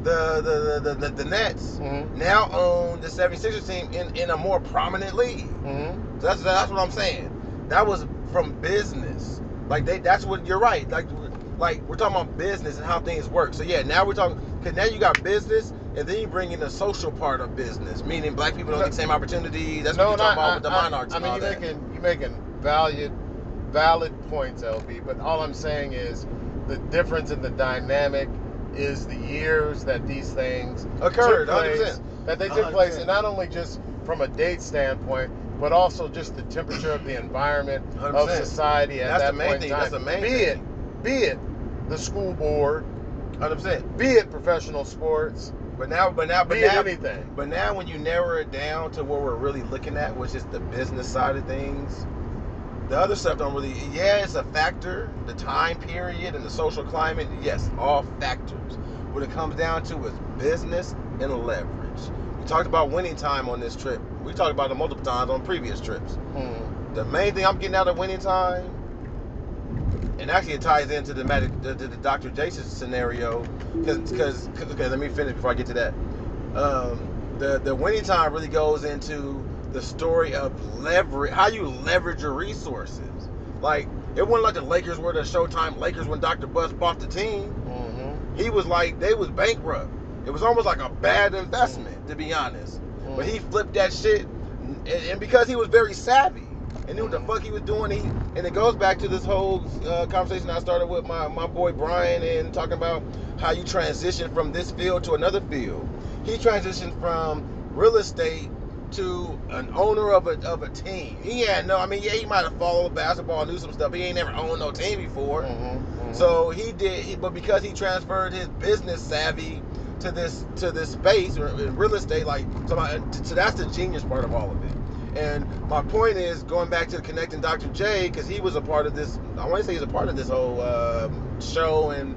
the Nets mm-hmm. now own the 76ers team in a more prominent league. Mm-hmm. So that's what I'm saying. That was from business. Like that's what you're right. Like we're talking about business and how things work. So yeah, now we're talking because now you got business and then you bring in the social part of business, meaning black people don't get the same opportunities. That's what you're talking about with the Monarchs. I mean, you're making valid points, LB. But all I'm saying is the difference in the dynamic. Is the years that these things occurred, took place, and not only just from a date standpoint, but also just the temperature of the environment 100%. Of society at that point in time. That's the main thing. Be it the school board, 100%. Be it professional sports, but now anything. But now, when you narrow it down to what we're really looking at, which is the business side of things. The other stuff don't really, it's a factor, the time period and the social climate, yes, all factors. What it comes down to is business and leverage. We talked about winning time on this trip. We talked about it multiple times on previous trips. Mm-hmm. The main thing I'm getting out of Winning Time, and actually it ties into the Dr. Jason scenario, because okay, let me finish before I get to that. The Winning Time really goes into the story of leverage, how you leverage your resources. Like, it wasn't like the Lakers were the Showtime Lakers when Dr. Buss bought the team. Mm-hmm. He was like, they was bankrupt. It was almost like a bad investment, to be honest. Mm-hmm. But he flipped that shit, and because he was very savvy and knew what the fuck he was doing, and it goes back to this whole conversation I started with my boy Brian, and talking about how you transition from this field to another field. He transitioned from real estate to an owner of a team. He had no, I mean, yeah, he might have followed basketball, knew some stuff. He ain't never owned no team before. Mm-hmm, mm-hmm. So he did, but because he transferred his business savvy to this space, or real estate, like, so that's the genius part of all of it. And my point is, going back to connecting Dr. J, because he was a part of this, I want to say he's a part of this whole show, and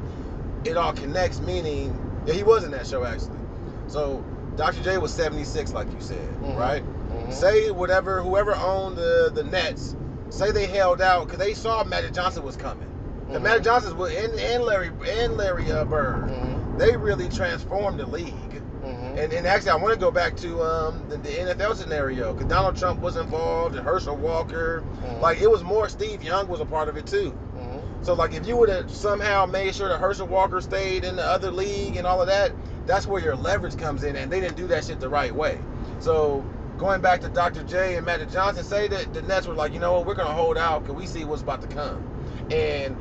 it all connects, meaning, yeah, he was in that show, actually. So Dr. J was 76, like you said, mm-hmm. right? Mm-hmm. Say whatever, whoever owned the Nets, say they held out because they saw Magic Johnson was coming. Mm-hmm. The Magic Johnsons and Larry Bird, mm-hmm. they really transformed the league. Mm-hmm. And actually, I want to go back to the NFL scenario, because Donald Trump was involved, and Herschel Walker. Mm-hmm. Like, it was more, Steve Young was a part of it too. Mm-hmm. So like, if you would have somehow made sure that Herschel Walker stayed in the other league and all of that, that's where your leverage comes in, and they didn't do that shit the right way. So going back to Dr. J and Magic Johnson, say that the Nets were like, you know what, we're gonna hold out because we see what's about to come. And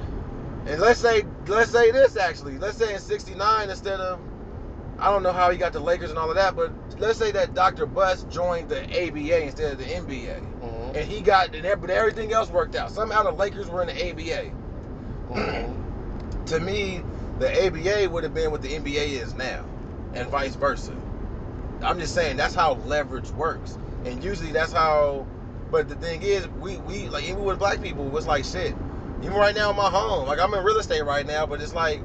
let's say this, actually, let's say in '69, instead of, I don't know how he got the Lakers and all of that, but let's say that Dr. Buss joined the ABA instead of the NBA, mm-hmm. and he got, but everything else worked out. Somehow the Lakers were in the ABA. Mm-hmm. To me, the ABA would have been what the NBA is now, and vice versa. I'm just saying, that's how leverage works, and usually that's how. But the thing is, we like, even with black people, it's like, shit. Even right now in my home, like, I'm in real estate right now, but it's like,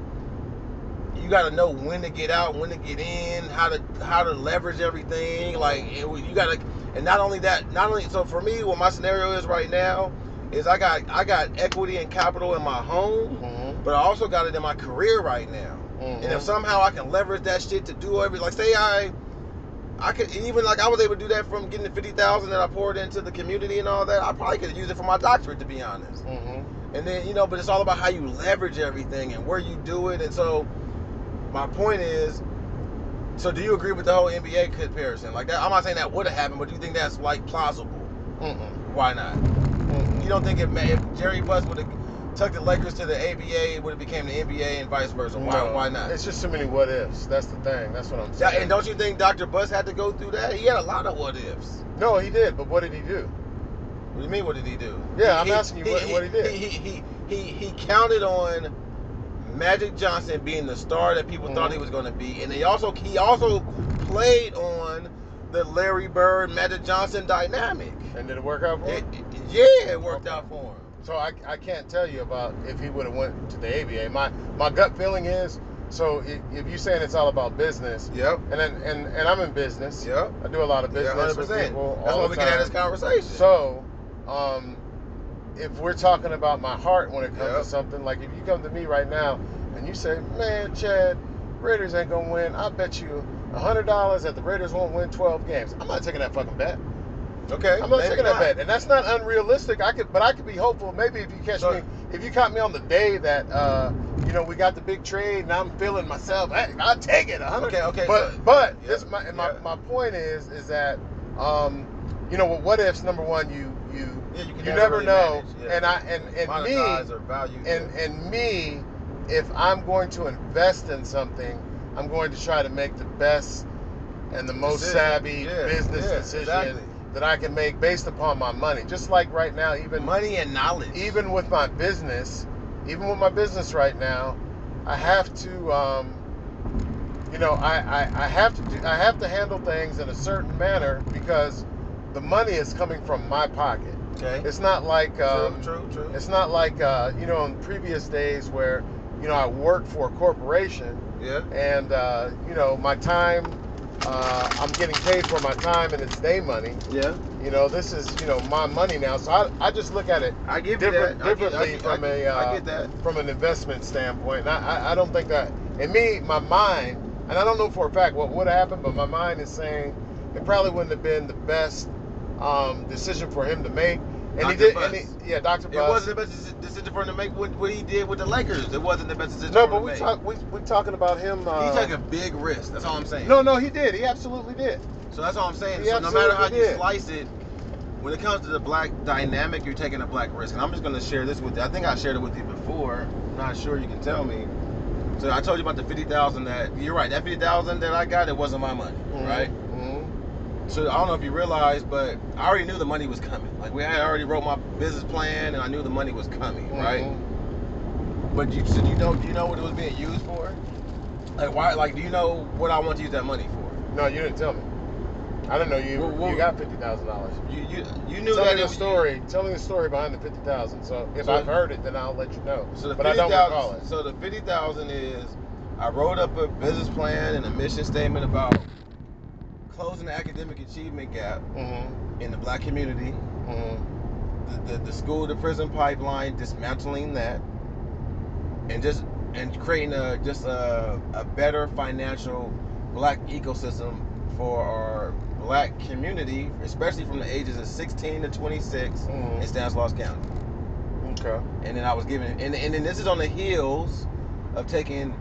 you got to know when to get out, when to get in, how to leverage everything. Like, you got to, and not only. So for me, what my scenario is right now is I got equity and capital in my home. Mm-hmm. But I also got it in my career right now, mm-hmm. and if somehow I can leverage that shit to do every, like, say I could even, like, I was able to do that from getting the $50,000 that I poured into the community and all that. I probably could have used it for my doctorate, to be honest. Mm-hmm. And then, you know, but it's all about how you leverage everything and where you do it. And so my point is, so do you agree with the whole NBA comparison? Like, that, I'm not saying that would have happened, but do you think that's, like, plausible? Mm-mm. Why not? Mm-mm. You don't think if Jerry Buss would have took the Lakers to the ABA, would it became the NBA, and vice versa? Why not? It's just too many what ifs. That's the thing. That's what I'm saying. Yeah, and don't you think Dr. Buss had to go through that? He had a lot of what ifs. No, he did. But what did he do? What do you mean? What did he do? Yeah, I'm asking you what he did. He counted on Magic Johnson being the star that people mm-hmm. thought he was going to be, and he also played on the Larry Bird Magic Johnson dynamic. And did it work out for him? It worked out for him. So I can't tell you about if he would have went to the ABA. My gut feeling is, so if you're saying it's all about business, yep. and I'm in business. Yep. I do a lot of business with people. That's why we can have this conversation. So if we're talking about my heart when it comes yep. to something, like if you come to me right now and you say, man, Chad, Raiders ain't going to win. I bet you $100 that the Raiders won't win 12 games. I'm not taking that fucking bet. Okay, I'm not taking that bet, and that's not unrealistic. I could be hopeful. Maybe if you catch me, if you caught me on the day that you know, we got the big trade, and I'm feeling myself, I'll take it. 100. Okay. But yeah, this my point is that you know, what ifs? Number one, you never really know, yeah. and me, if I'm going to invest in something, I'm going to try to make the best and the most savvy business decision. Exactly. That I can make based upon my money. Just like right now, even money and knowledge. Even with my business right now, I have to, you know, I have to handle things in a certain manner because the money is coming from my pocket. Okay. It's not like true. It's not like you know, in previous days where, you know, I worked for a corporation. Yeah. And you know, my time. I'm getting paid for my time, and it's day money. Yeah. You know, this is, you know, my money now. So I just look at it differently from a from an investment standpoint. And I don't think that, in me, my mind, and I don't know for a fact what would have happened, but my mind is saying it probably wouldn't have been the best decision for him to make. And Dr. he did, and he, yeah, Dr. Buss. It wasn't the best decision for him to make what he did with the Lakers. It wasn't the best decision for him to make. No, but we're talking about him. He took a big risk. That's all I'm saying. No, he did. He absolutely did. So that's all I'm saying. So no matter how you slice it, when it comes to the black dynamic, you're taking a black risk. And I'm just going to share this with you. I think I shared it with you before. I'm not sure, you can tell me. So I told you about the $50,000 that, you're right, that $50,000 that I got, it wasn't my money, right? So I don't know if you realize, but I already knew the money was coming. Like, I already wrote my business plan, and I knew the money was coming, right? But do you know what it was being used for? Like, why? Like, do you know what I want to use that money for? No, you didn't tell me. I didn't know you got $50,000. You knew that. Tell me the story behind the $50,000. So if I've heard it, then I'll let you know. So but I don't recall it. So the $50,000 is, I wrote up a business plan and a mission statement about closing the academic achievement gap in the black community, the school to prison pipeline, dismantling that, and creating a better financial black ecosystem for our black community, especially from the ages of 16 to 26 in Stanislaus County. Okay. And then I was giving, and then this is on the heels of taking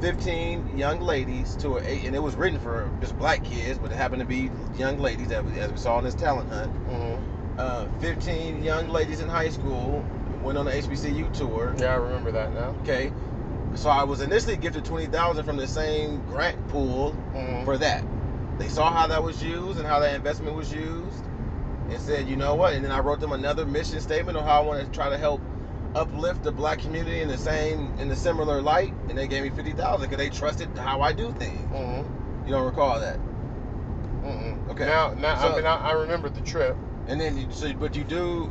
15 young ladies to and it was written for just black kids, but it happened to be young ladies that, as we saw in this talent hunt, 15 young ladies in high school went on the HBCU tour. Yeah, I remember that now. Okay, so I was initially gifted $20,000 from the same grant pool for that. They saw how that was used and how that investment was used, and said, you know what? And then I wrote them another mission statement on how I want to try to help uplift the black community in a similar light, and they gave me $50,000 because they trusted how I do things. You don't recall that? Okay. Now so, I remember the trip. And then you do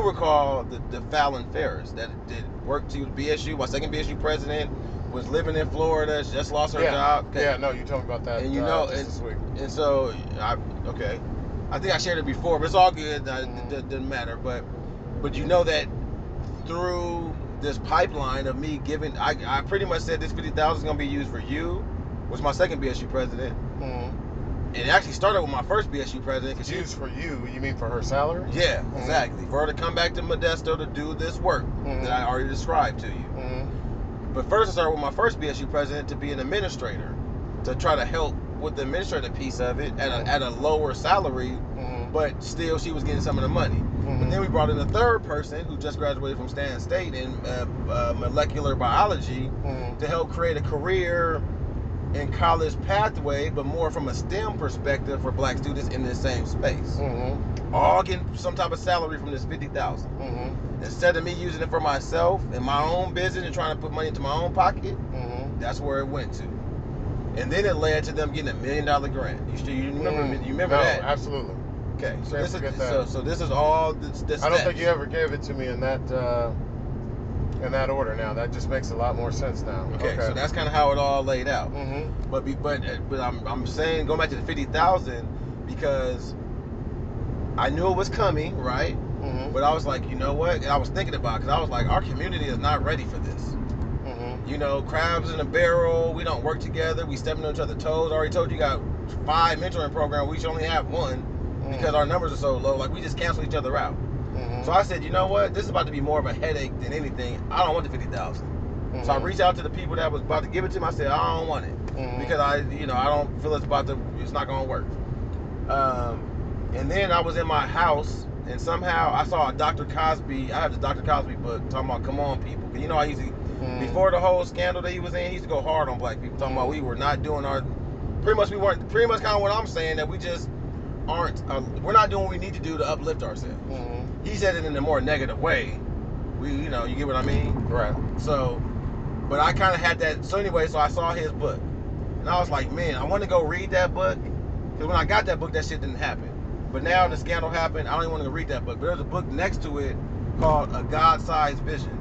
recall the Fallon Ferris that did work. She was BSU, my second BSU president, was living in Florida, she just lost her job. Okay. Yeah, no, you told me about that. And you know, this week. And so I think I shared it before, but it's all good. It doesn't matter. But you know that. Through this pipeline of me giving, I pretty much said this $50,000 is going to be used for you, was my second BSU president. It actually started with my first BSU president. Cause used for you? You mean for her salary? Yeah, exactly. For her to come back to Modesto to do this work that I already described to you. But first, I started with my first BSU president to be an administrator, to try to help with the administrative piece of it at a lower salary, but still she was getting some of the money. But then we brought in a third person who just graduated from Stan State in molecular biology to help create a career and college pathway, but more from a STEM perspective for black students in this same space. All getting some type of salary from this $50,000. Instead of me using it for myself and my own business and trying to put money into my own pocket, that's where it went to. And then it led to them getting $1 million grant. You remember? You remember that? Absolutely. Okay, so this is all the steps. I don't think you ever gave it to me in that order. Now that just makes a lot more sense now. Okay. So that's kind of how it all laid out. But I'm saying, going back to the $50,000, because I knew it was coming, right? But I was like, you know what? And I was thinking about it, because I was like, our community is not ready for this. You know, crabs in a barrel. We don't work together. We stepping on each other's toes. I already told you, got 5 mentoring programs. We should only have one. Because our numbers are so low, like we just cancel each other out. So I said, you know what? This is about to be more of a headache than anything. I don't want the $50,000. So I reached out to the people that was about to give it to me. I said, I don't want it because I don't feel it's not gonna work. And then I was in my house and somehow I saw a Dr. Cosby. I have the Dr. Cosby book talking about, come on, people. You know, I used to before the whole scandal that he was in, he used to go hard on black people, talking about we were not doing our. Pretty much kind of what I'm saying, that we just. We're not doing what we need to do to uplift ourselves. He said it in a more negative way. You get what I mean? Right. So, but I kind of had that. So anyway, so I saw his book, and I was like, man, I want to go read that book. Because when I got that book, that shit didn't happen. But now the scandal happened. I don't even want to read that book. But there's a book next to it called A God-Sized Vision.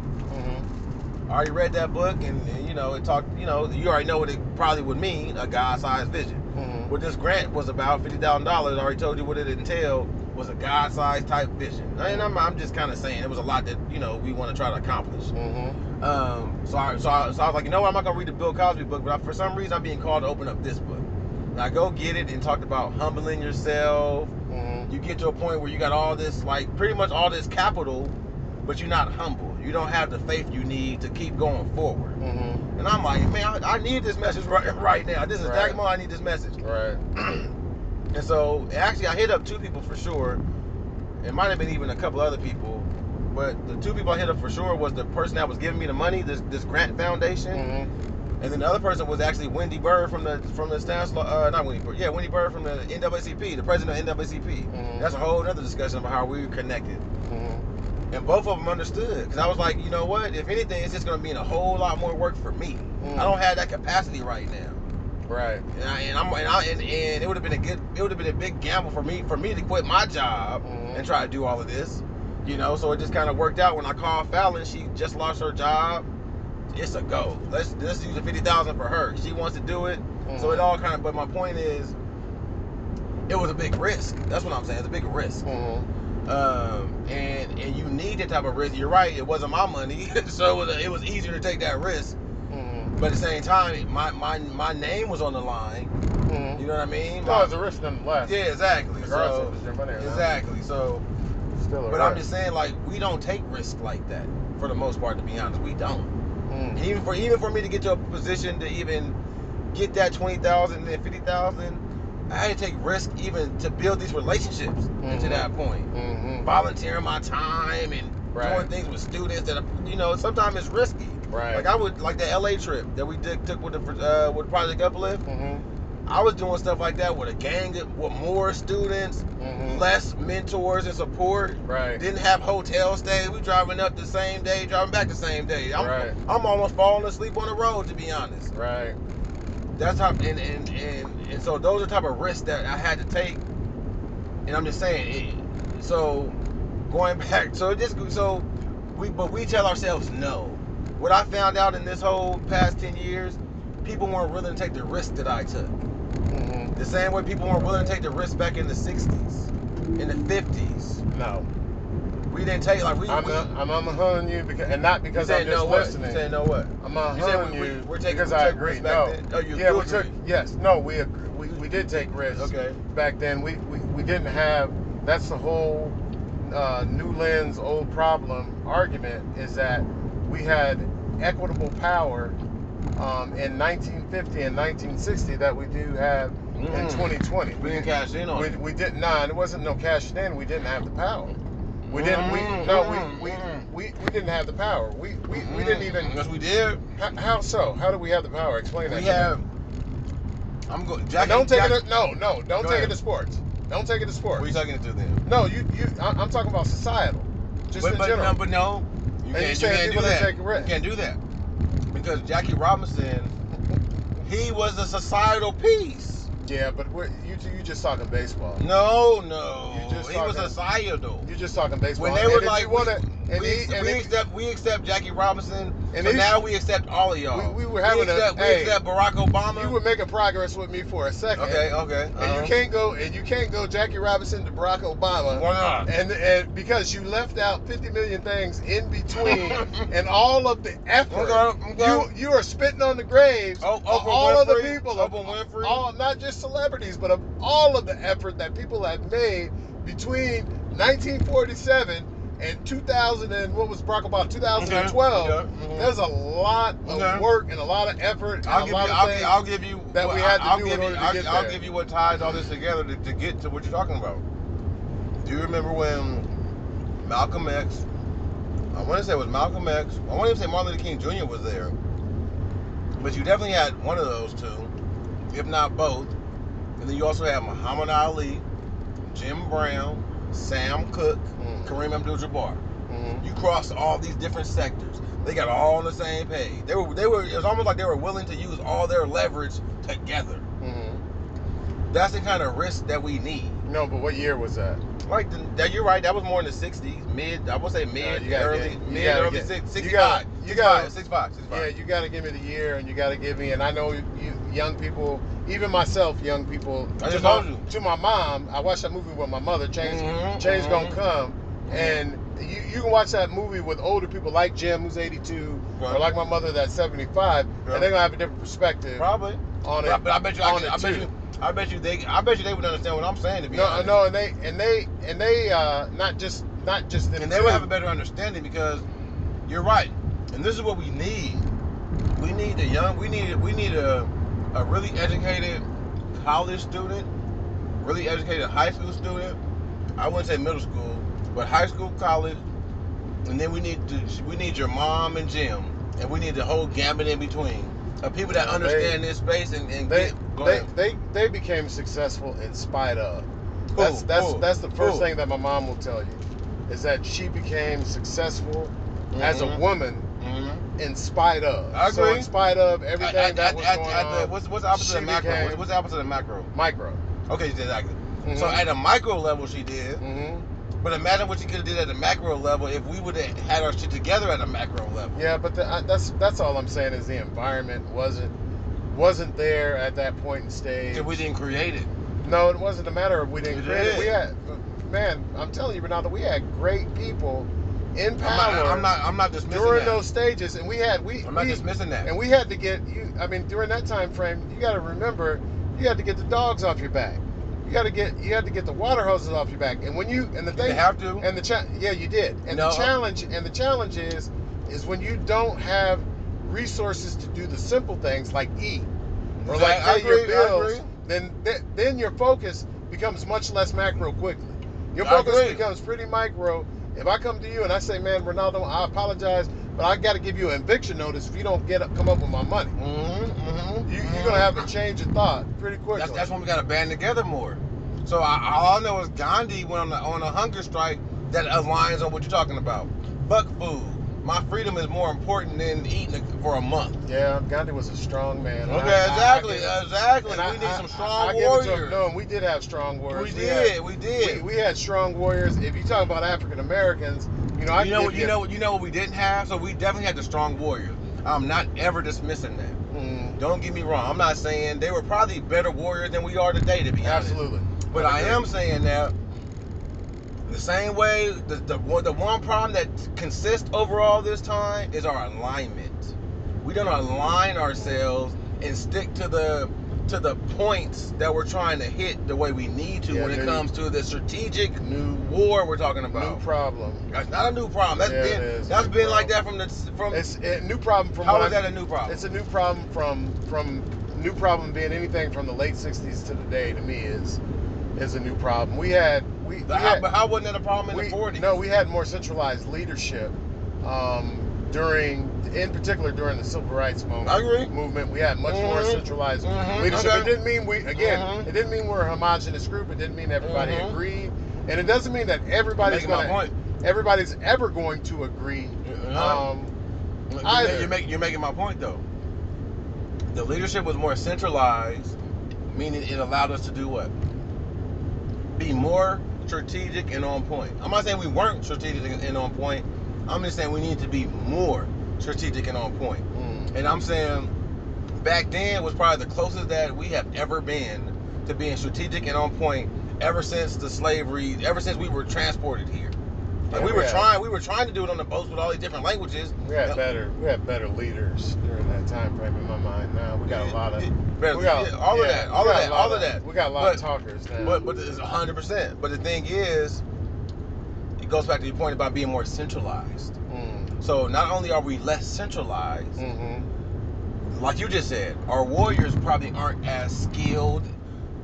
I already read that book, and it talked. You already know what it probably would mean, a God-sized vision. what this grant was about, $50,000, I already told you what it entailed, was a God-sized type vision. I mean, I'm just kind of saying, it was a lot that, you know, we want to try to accomplish. Mm-hmm. So I was like, you know what, I'm not going to read the Bill Cosby book, but for some reason I'm being called to open up this book. And I go get it and talked about humbling yourself. Mm-hmm. You get to a point where you got all this, like, pretty much all this capital, but you're not humble. You don't have the faith you need to keep going forward. Mm-hmm. And I'm like, man, I need this message right now. This is right. Dagmar, I need this message. Right. And so, actually, I hit up two people for sure. It might have been even a couple other people. But the two people I hit up for sure was the person that was giving me the money, this grant foundation. Mm-hmm. And then the other person was actually Wendy Bird from the Stanislaw, not Wendy Bird, yeah, Wendy Bird from the NAACP, the president of NAACP. Mm-hmm. That's a whole other discussion about how we were connected. Mm-hmm. And both of them understood, because I was like, you know what? If anything, it's just going to mean a whole lot more work for me. Mm. I don't have that capacity right now. Right. And it would have been a big gamble for me to quit my job and try to do all of this, you know. So it just kind of worked out. When I called Fallon, she just lost her job. It's a go. Let's use the $50,000 for her. She wants to do it. So it all kind of. But my point is, it was a big risk. That's what I'm saying. It's a big risk. And you need that type of risk. You're right. It wasn't my money, so it was easier to take that risk. Mm-hmm. But at the same time, my name was on the line. Mm-hmm. You know what I mean? Well, it's a risk nonetheless. Yeah, exactly. Regardless if it's your money or not. Exactly. So, still a risk. I'm just saying, like, we don't take risks like that for the most part. To be honest, we don't. Mm-hmm. Even for me to get to a position to even get that $20,000 and $50,000. I had to take risk even to build these relationships to that point. Mm-hmm. Volunteering my time and doing things with students that, you know, sometimes it's risky. Right. Like I would, like the LA trip that we took with Project Uplift. Mm-hmm. I was doing stuff like that with a gang, with more students, less mentors and support. Right. Didn't have hotel stays. We driving up the same day, driving back the same day. I'm almost falling asleep on the road, to be honest. Right. That's how, and so those are the type of risks that I had to take, and I'm just saying. We tell ourselves no. What I found out in this whole past 10 years, people weren't willing to take the risk that I took. Mm-hmm. The same way people weren't willing to take the risk back in the '60s, in the '50s. No. We didn't take like we. I'm unhooking you because, and not because I'm just listening. You said no what? I'm unhooking you because I agree. No. Oh, you agree? We took yes. No, we did take risks. Okay. Back then we didn't have. That's the whole new lens, old problem argument is that we had equitable power in 1950 and 1960 that we do have in 2020. We didn't cash in on it. We didn't. Nah, it wasn't no cashing in. We didn't have the power. We didn't. We didn't have the power. We didn't even. Yes, we did. How so? How do we have the power? Explain that. We have. I'm going. Don't take it. No. Don't take it to sports. Don't take it to sports. What are you taking it to then? No, you. I'm talking about societal. Just in general. No. You can't do that because Jackie Robinson, he was a societal piece. Yeah, but you just talking baseball. No. He was a societal. You just talking baseball. When they were like, we accept Jackie Robinson, and now we accept all of y'all. We were having we accept Barack Obama. You were making progress with me for a second. Okay. And you can't go Jackie Robinson to Barack Obama. Why not? And because you left out 50 million things in between, and all of the effort. You are spitting on the graves of all of the people. Not just celebrities, but of all of the effort that people had made between 1947 and 2000 and what was Barack Obama 2012. There's a lot of work and a lot of effort. I'll give you what ties all this together to get to what you're talking about. Do you remember when Malcolm X? I want to say it was Malcolm X. I want to say Martin Luther King Jr. was there, but you definitely had one of those two, if not both. And then you also have Muhammad Ali, Jim Brown, Sam Cooke, Kareem Abdul-Jabbar. You crossed all these different sectors. They got all on the same page. It was almost like they were willing to use all their leverage together. That's the kind of risk that we need. No, but what year was that? like that. You're right. That was more in the '60s, mid. I would say mid, early '65. You got 65. Yeah, you got to give me the year, and you got to give me. And I know you young people, even myself, young people. I just told you. To my mom, I watched that movie with my mother. Change Gonna Come, and. You can watch that movie with older people like Jim, who's 82, right. or like my mother, that's 75, and they're gonna have a different perspective. Probably on it. But I bet you, I bet you they would understand what I'm saying. To be honest. No, and they not just them. And they would have a better understanding because you're right, and this is what we need. We need the young. We need a really educated college student, really educated high school student. I wouldn't say middle school. But high school, college, and then we need your mom and Jim, and we need the whole gambit in between of people that understand this space and they became successful in spite of. That's the first thing that my mom will tell you, is that she became successful as a woman in spite of. I agree. So in spite of everything that was going on. What's the opposite of macro? What's the opposite of macro? Micro. Okay, exactly. Mm-hmm. So at a micro level, she did. Mm-hmm. But imagine what you could have did at the macro level if we would have had our shit together at a macro level. Yeah, but that's all I'm saying is the environment wasn't there at that point in stage. And we didn't create it. No, it wasn't a matter of we didn't create it. We had, man, I'm telling you, Ronaldo, we had great people in power. I'm not dismissing that. During those stages, and I'm not dismissing that. And we had to get you. I mean, during that time frame, you got to remember, you had to get the dogs off your back. You had to get the water hoses off your back, and when you and the thing you have to and the yeah you did and no. the challenge is when you don't have resources to do the simple things like eat or like pay your bills, then your focus becomes much less macro quickly. Your focus becomes pretty micro. If I come to you and I say, man, Ronaldo, I apologize, but I got to give you an eviction notice if you don't come up with my money. You're going to have to change your thought pretty quickly. That's when we got to band together more. So all I know is Gandhi went on a hunger strike that aligns on what you're talking about. Fuck food. My freedom is more important than eating for a month. Yeah, Gandhi was a strong man. Okay, exactly. We need some strong warriors. No, and we did have strong warriors. We did. We had strong warriors. If you talk about African Americans, you know what we didn't have. So we definitely had the strong warriors. I'm not ever dismissing that. Don't get me wrong. I'm not saying they were probably better warriors than we are today, to be honest. Absolutely. But I am saying that. The same way, the one problem that consists over all this time is our alignment. We don't align ourselves and stick to the points that we're trying to hit the way we need to when it comes to the strategic new war we're talking about. New problem. That's not a new problem. That's been like that from. It's a new problem from. How is that a new problem? It's a new problem from being anything from the late '60s to today. To me, is a new problem. But how wasn't that a problem in the 40s? No, we had more centralized leadership in particular during the civil rights movement. We had much more centralized leadership. Okay. It didn't mean we we're a homogenous group. It didn't mean everybody agreed, and it doesn't mean that everybody's ever going to agree. You're making my point though. The leadership was more centralized, meaning it allowed us to do what? Be more strategic and on point. I'm not saying we weren't strategic and on point. I'm just saying we need to be more strategic and on point. And I'm saying back then was probably the closest that we have ever been to being strategic and on point ever since the slavery, ever since we were transported here. Like we were trying to do it on the boats with all these different languages. We had better leaders during that time frame in my mind. Now we got a lot of all of that. We got a lot of talkers now. But it's 100%. But the thing is, it goes back to your point about being more centralized. So not only are we less centralized, like you just said, our warriors probably aren't as skilled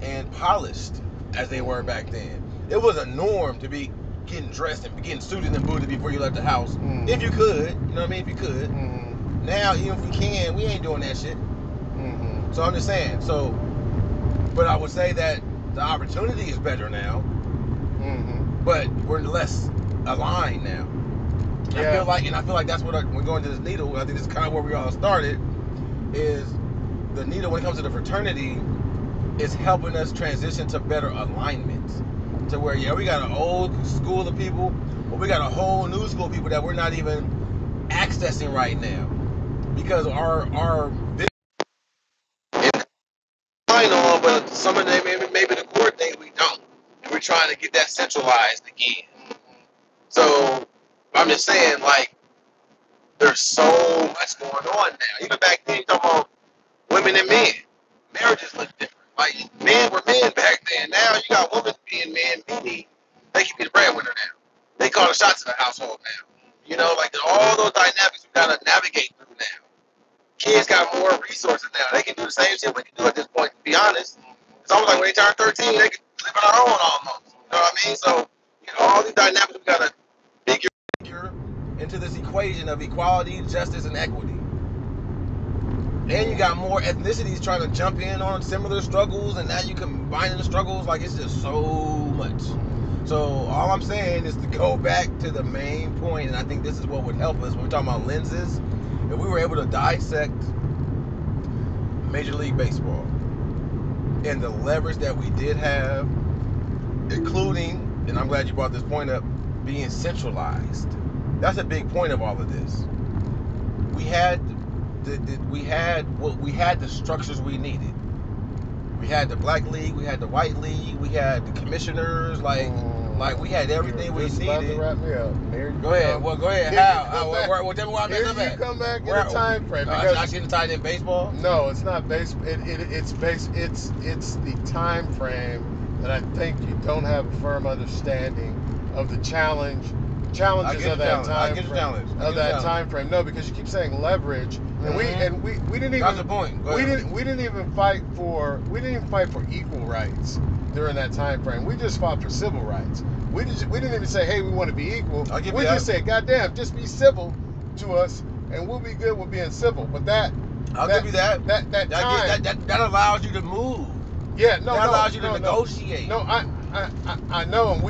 and polished as they were back then. It was a norm to be getting dressed and getting suited and booted before you left the house. If you could, you know what I mean? If you could. Now, even if we can, we ain't doing that shit. So I'm just saying. So, but I would say that the opportunity is better now, but we're less aligned now. I feel like that's what we're going to this needle. I think this is kind of where we all started, is the needle when it comes to the fraternity is helping us transition to better alignment. to where, yeah, we got an old school of people, but we got a whole new school of people that we're not even accessing right now because our but some of them maybe the core things we don't. We're trying to get that centralized again. So I'm just saying, like, there's so much going on now. Even back then, you talking about women and men. Marriages look different. Like, men were men back then. Now you got women being men, meaning they can be the breadwinner now. They call the shots in the household now. You know, like, all those dynamics we got to navigate through now. Kids got more resources now. They can do the same shit we can do at this point, to be honest. It's almost like when they turn 13, they can live on our own almost. You know what I mean? So, you know, all these dynamics we got to figure into this equation of equality, justice, and equity. And you got more ethnicities trying to jump in on similar struggles, and now you combining the struggles. Like, it's just so much. So all I'm saying is to go back to the main point, and I think this is what would help us when we're talking about lenses. If we were able to dissect Major League Baseball and the leverage that we did have, including, and I'm glad you brought this point up, being centralized. That's a big point of all of this. We had the structures we needed. We had the Black League, we had the White League, we had the commissioners, like we had everything we needed. Go ahead. How? Tell me why I'm messing up at. Here you come back in a time frame. Because I shouldn't tie it in baseball? No, it's not baseball. It's the time frame that I think you don't have a firm understanding of the challenges of that time frame. Of that time frame. No, because you keep saying leverage, and we didn't even. That's the point. We didn't even fight for equal rights during that time frame. We just fought for civil rights. We didn't even say, hey, we want to be equal. We just said, goddamn, just be civil to us, and we'll be good with being civil. But I'll give you that. That allows you to move. Yeah, no, that allows you to negotiate. No, I know, and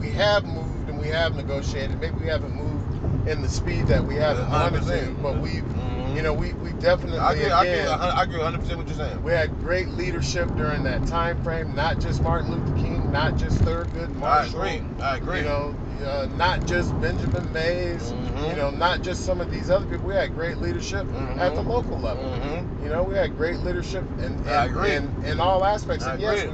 we have moved. We have negotiated. Maybe we haven't moved in the speed that we have 100%, but we've, we definitely. I agree 100% what you're saying. We had great leadership during that time frame. Not just Martin Luther King, not just Thurgood Marshall. I agree. You know, not just Benjamin Mays. Mm-hmm. You know, not just some of these other people. We had great leadership at the local level. Mm-hmm. You know, we had great leadership in all aspects. And yes,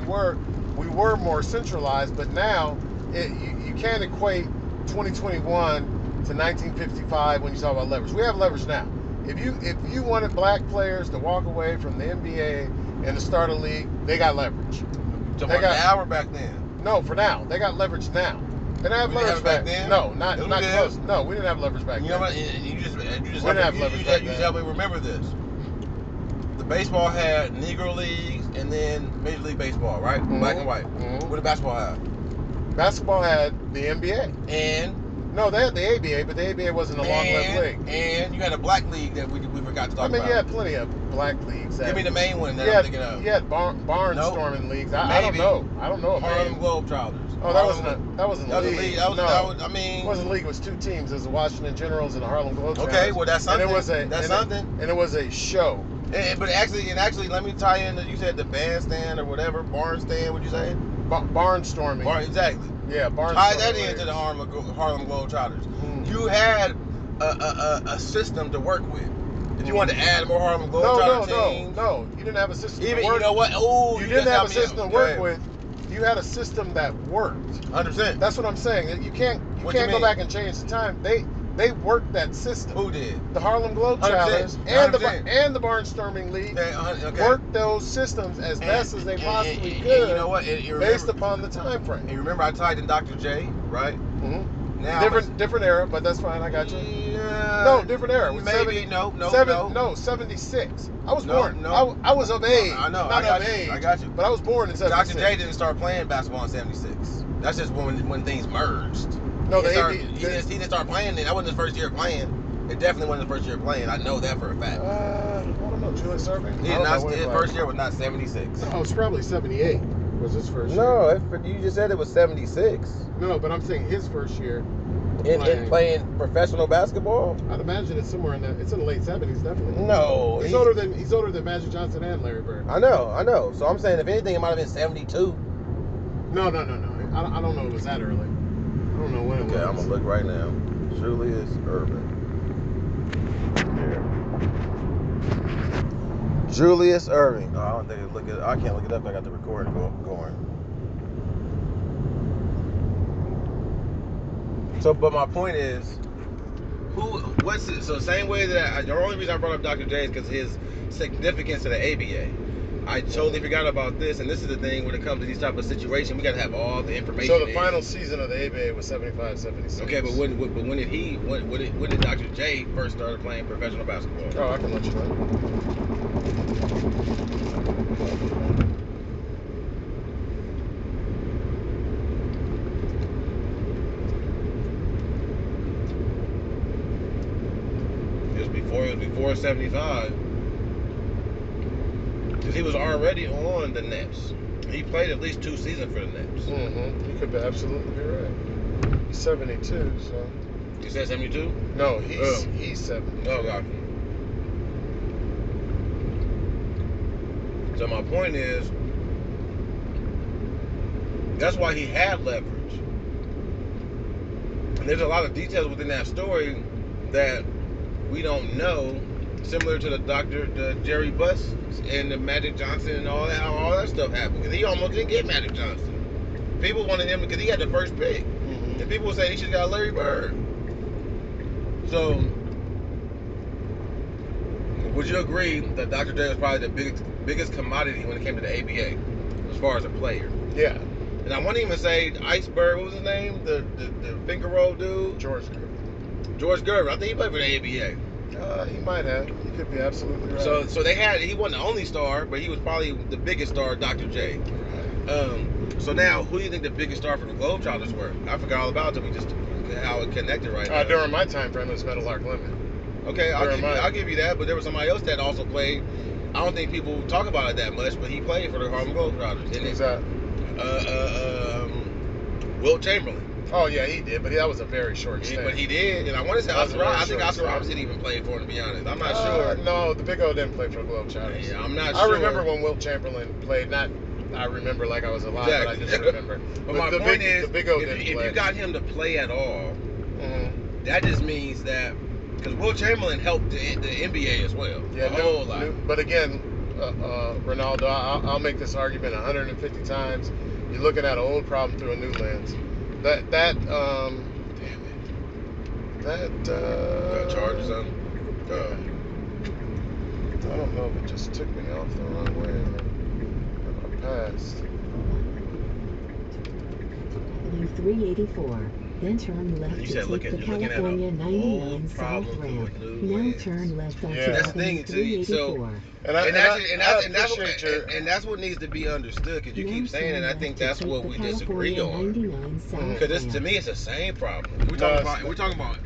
we were more centralized, but now you can't equate 2021 to 1955 when you talk about leverage. We have leverage now. If you wanted black players to walk away from the NBA and to start a league, they got leverage. They got now or back then? No, for now. They got leverage now. They didn't have leverage back then? No, not close. No, we didn't have leverage back then. You just help me remember this. The baseball had Negro Leagues and then Major League Baseball, right? Mm-hmm. Black and white. Mm-hmm. What did basketball have? Basketball had the NBA. And? No, they had the ABA, but the ABA wasn't a long-lived league. And you had a black league that we forgot to talk about. I mean, you had plenty of black leagues. Give me the main one that I'm thinking of. You had barnstorming leagues. I don't know. Harlem Globetrotters. Oh, that wasn't a league. It wasn't a league. It was two teams. It was the Washington Generals and the Harlem Globetrotters. Okay, well, that's something. And it was a show. But actually, let me tie in, you said the bandstand or whatever, barnstand, what you saying? Barnstorming. Exactly. Yeah, barnstorming. Tie that into the Harlem Globetrotters. Mm. You had a system to work with. If you wanted to add more Harlem Globetrotter teams. No. You didn't have a system to work with. You know what? Oh, you didn't have a system to work with. You had a system that worked. 100%. That's what I'm saying. You can't go back and change the time. They worked that system. Who did? The Harlem Globetrotters and the Barnstorming League worked those systems as best as they possibly could. And you know what? Based upon the time frame. And remember, I tied in Dr. J, right? Mm-hmm. Now different era, but that's fine. I got you. Yeah, no, different era. No, 76. I was born. No, I was of age. I know. I got you. But I was born in 76. Dr. J didn't start playing basketball in 76. That's just when things merged. No, he didn't start playing then. That wasn't his first year playing. It definitely wasn't his first year playing. I know that for a fact. I don't know. Julius Erving? His first year was not 76. No, it was probably 78 was his first year. No, you just said it was 76. No, but I'm saying his first year. In playing professional basketball? I'd imagine it's somewhere it's in the late 70s, definitely. No. He's older than Magic Johnson and Larry Bird. I know. So I'm saying if anything, it might have been 72. No. I don't know it was that early. I don't know when it was. Okay, I'm going to look right now. Julius Erving. There. Julius Erving. No, I don't think I look it. I can't look it up. I got the recording going. So, but my point is, what's it? So same way that the only reason I brought up Dr. J is because his significance to the ABA. I totally forgot about this, and this is the thing when it comes to these type of situations, we got to have all the information. So the final season of the ABA was 75-76. Okay, but when did Dr. J first started playing professional basketball? Oh, I can let you know. Before 75, because he was already on the Nets. He played at least 2 seasons for the Nets. Mm-hmm. You could absolutely be right. He's 72, so. You said 72? No, he's 72. Oh, God. So my point is, that's why he had leverage. And there's a lot of details within that story that we don't know, similar to the Jerry Buss and the Magic Johnson and all that, how all that stuff happened. Because he almost didn't get Magic Johnson. People wanted him because he had the first pick. Mm-hmm. And people were saying he should have got Larry Bird. So, would you agree that Dr. J was probably the biggest commodity when it came to the ABA, as far as a player? Yeah. And I wouldn't even say Iceberg, what was his name? The finger roll dude? George Gervin, I think he played for the ABA. He might have. He could be absolutely right. So they had. He wasn't the only star, but he was probably the biggest star, Dr. J. Right. So now, who do you think the biggest star for the Globetrotters were? I forgot all about them. We just how it connected right now. During my time frame, it was Metal Arc Lemon. Okay, I'll give you that. But there was somebody else that also played. I don't think people talk about it that much, but he played for the Harlem Globetrotters. Who's that? Wilt Chamberlain. Oh, yeah, he did, but that was a very short stint. But he did, and I want to say I think Oscar Robinson even played for him, to be honest. I'm not sure. No, the Big O didn't play for the Globetrotters. Yeah, I'm not sure. I remember when Wilt Chamberlain played. Not I remember like I was alive, exactly. But I just remember. But my point is, the Big O didn't play. If you got him to play at all, mm-hmm. That just means that, because Wilt Chamberlain helped the NBA as well. Yeah, a whole lot. But again, Ronaldo, I'll make this argument 150 times. You're looking at an old problem through a new lens. That charge or something? I don't know if it just took me off the wrong way or my past. 384. Then turn left to take the California 99 South Ramp. Now turn left onto Highway 384. And that's what needs to be understood, because you keep saying it, and I think that's what we disagree on. Because to me, it's the same problem. We're talking about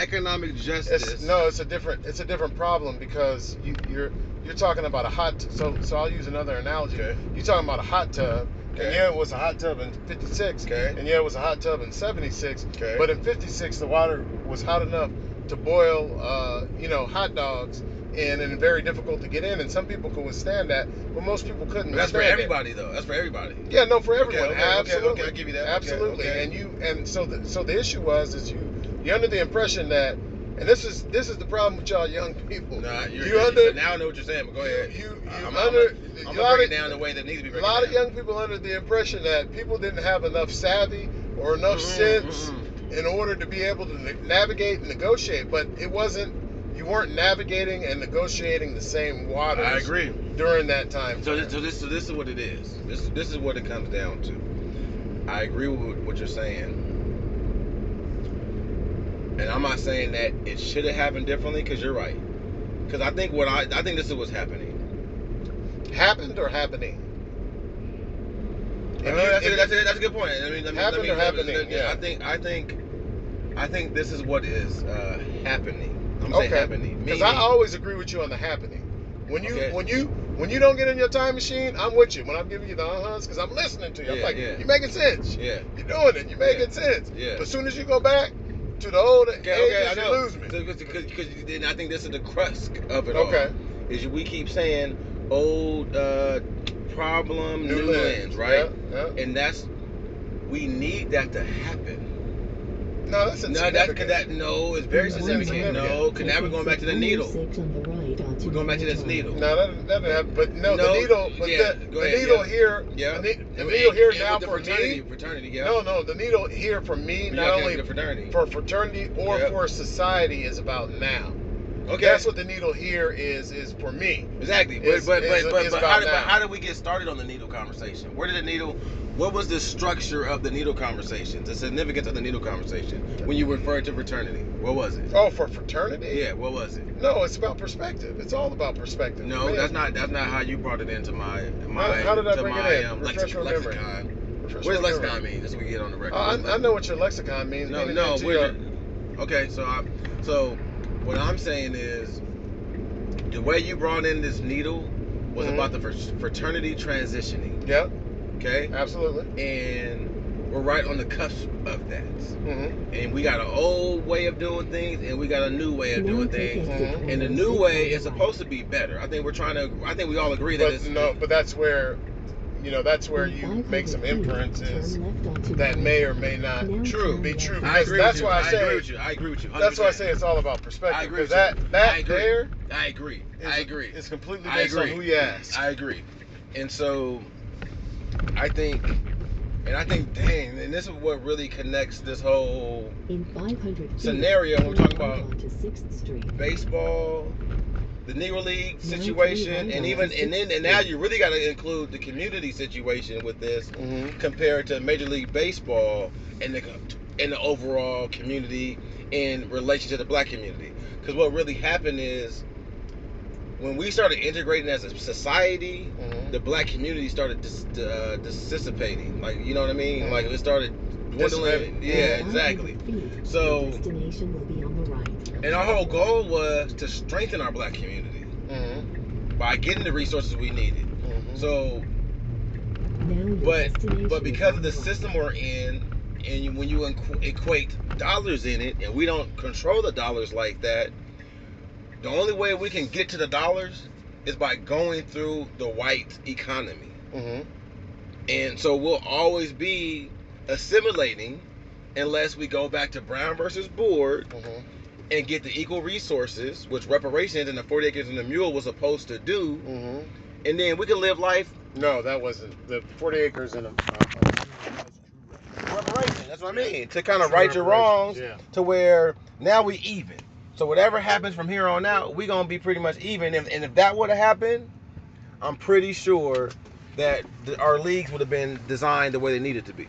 economic justice. It's a different problem, because you're talking about a hot tub. So I'll use another analogy. Okay. You're talking about a hot tub. Okay. And yeah, it was a hot tub in 56, okay. And yeah, it was a hot tub in 76, okay. But in 56, the water was hot enough to boil, hot dogs, and very difficult to get in, and some people could withstand that, but most people couldn't. That's for everybody, though. That's for everybody. Yeah, no, for everyone. Okay, absolutely. Okay, I'll give you that. Absolutely. Okay. And so the issue was you're under the impression that, and this is the problem with y'all young people. Nah, now I know what you're saying, but go ahead. I'm gonna break it down the way that needs to be broken down. A lot of young people under the impression that people didn't have enough savvy or enough sense in order to be able to navigate and negotiate, but it wasn't. You weren't navigating and negotiating the same waters. I agree. During that time. So this is what it is. This is what it comes down to. I agree with what you're saying. And I'm not saying that it should have happened differently, because you're right. Because I think I think this is what's happening. Happened or happening? That's a good point. Happened or happening? Yeah. I think this is what is happening. I'm saying happening. Because I always agree with you on the happening. When you don't get in your time machine, I'm with you. When I'm giving you the uh-huhs, because I'm listening to you. I'm you're making sense. Yeah. You're doing it. You're making sense. Yeah. But as soon as you go back to the old age, you lose me. Because then I think this is the crux of it all. Okay. Is we keep saying old problem, new lands, right? Yeah, yeah. And that's, we need that to happen. No, that's insignificant. No, it's very significant. No, because now we're going back to the needle. We're going back to this needle. No, that doesn't happen. But no, the needle, but yeah, the needle here, yeah. The needle here now for me. Fraternity, yeah. No, the needle here for me, not only for fraternity or for society, is about now. Okay. That's what the needle here is for me. Exactly. But how did we get started on the needle conversation? Where did the needle, what was the structure of the needle conversation? The significance of the needle conversation when you referred to fraternity? What was it? Oh, for fraternity? Yeah, what was it? No, it's about perspective. It's all about perspective. No, that's not how you brought it into my how did I bring it in? Lexicon. What does lexicon mean? Just so we get on the record. I know what your lexicon means. No, okay, so what I'm saying is, the way you brought in this needle was about the fraternity transitioning. Yep. Okay? Absolutely. And we're right on the cusp of that. Mm-hmm. And we got an old way of doing things, and we got a new way of doing things. Mm-hmm. And the new way is supposed to be better. I think we all agree that it's... No, but that's where... that's where you make some inferences that may or may not be true. I agree with you. 100%. That's why I say it's all about perspective. I agree with that. I agree. It's completely based on who you ask. I agree. And so, I think this is what really connects this whole scenario when we're talking about baseball, the Negro League situation, and now you really got to include the community situation with this, compared to Major League Baseball and the overall community in relation to the Black community. Because what really happened is, when we started integrating as a society, the Black community started dissipating. Like, you know what I mean? Like, it started dwindling. Yeah, exactly. So. And our whole goal was to strengthen our Black community by getting the resources we needed. So, but because of the system we're in, and when you equate dollars in it, and we don't control the dollars like that, the only way we can get to the dollars is by going through the white economy. And so we'll always be assimilating unless we go back to Brown versus Board and get the equal resources, which reparations and the 40 acres and the mule was supposed to do, and then we could live life. No, that wasn't the 40 acres and reparations. That's what I mean. To kind of right your wrongs, to where now we even. So whatever happens from here on out, we gonna be pretty much even. And if that would have happened, I'm pretty sure that our leagues would have been designed the way they needed to be.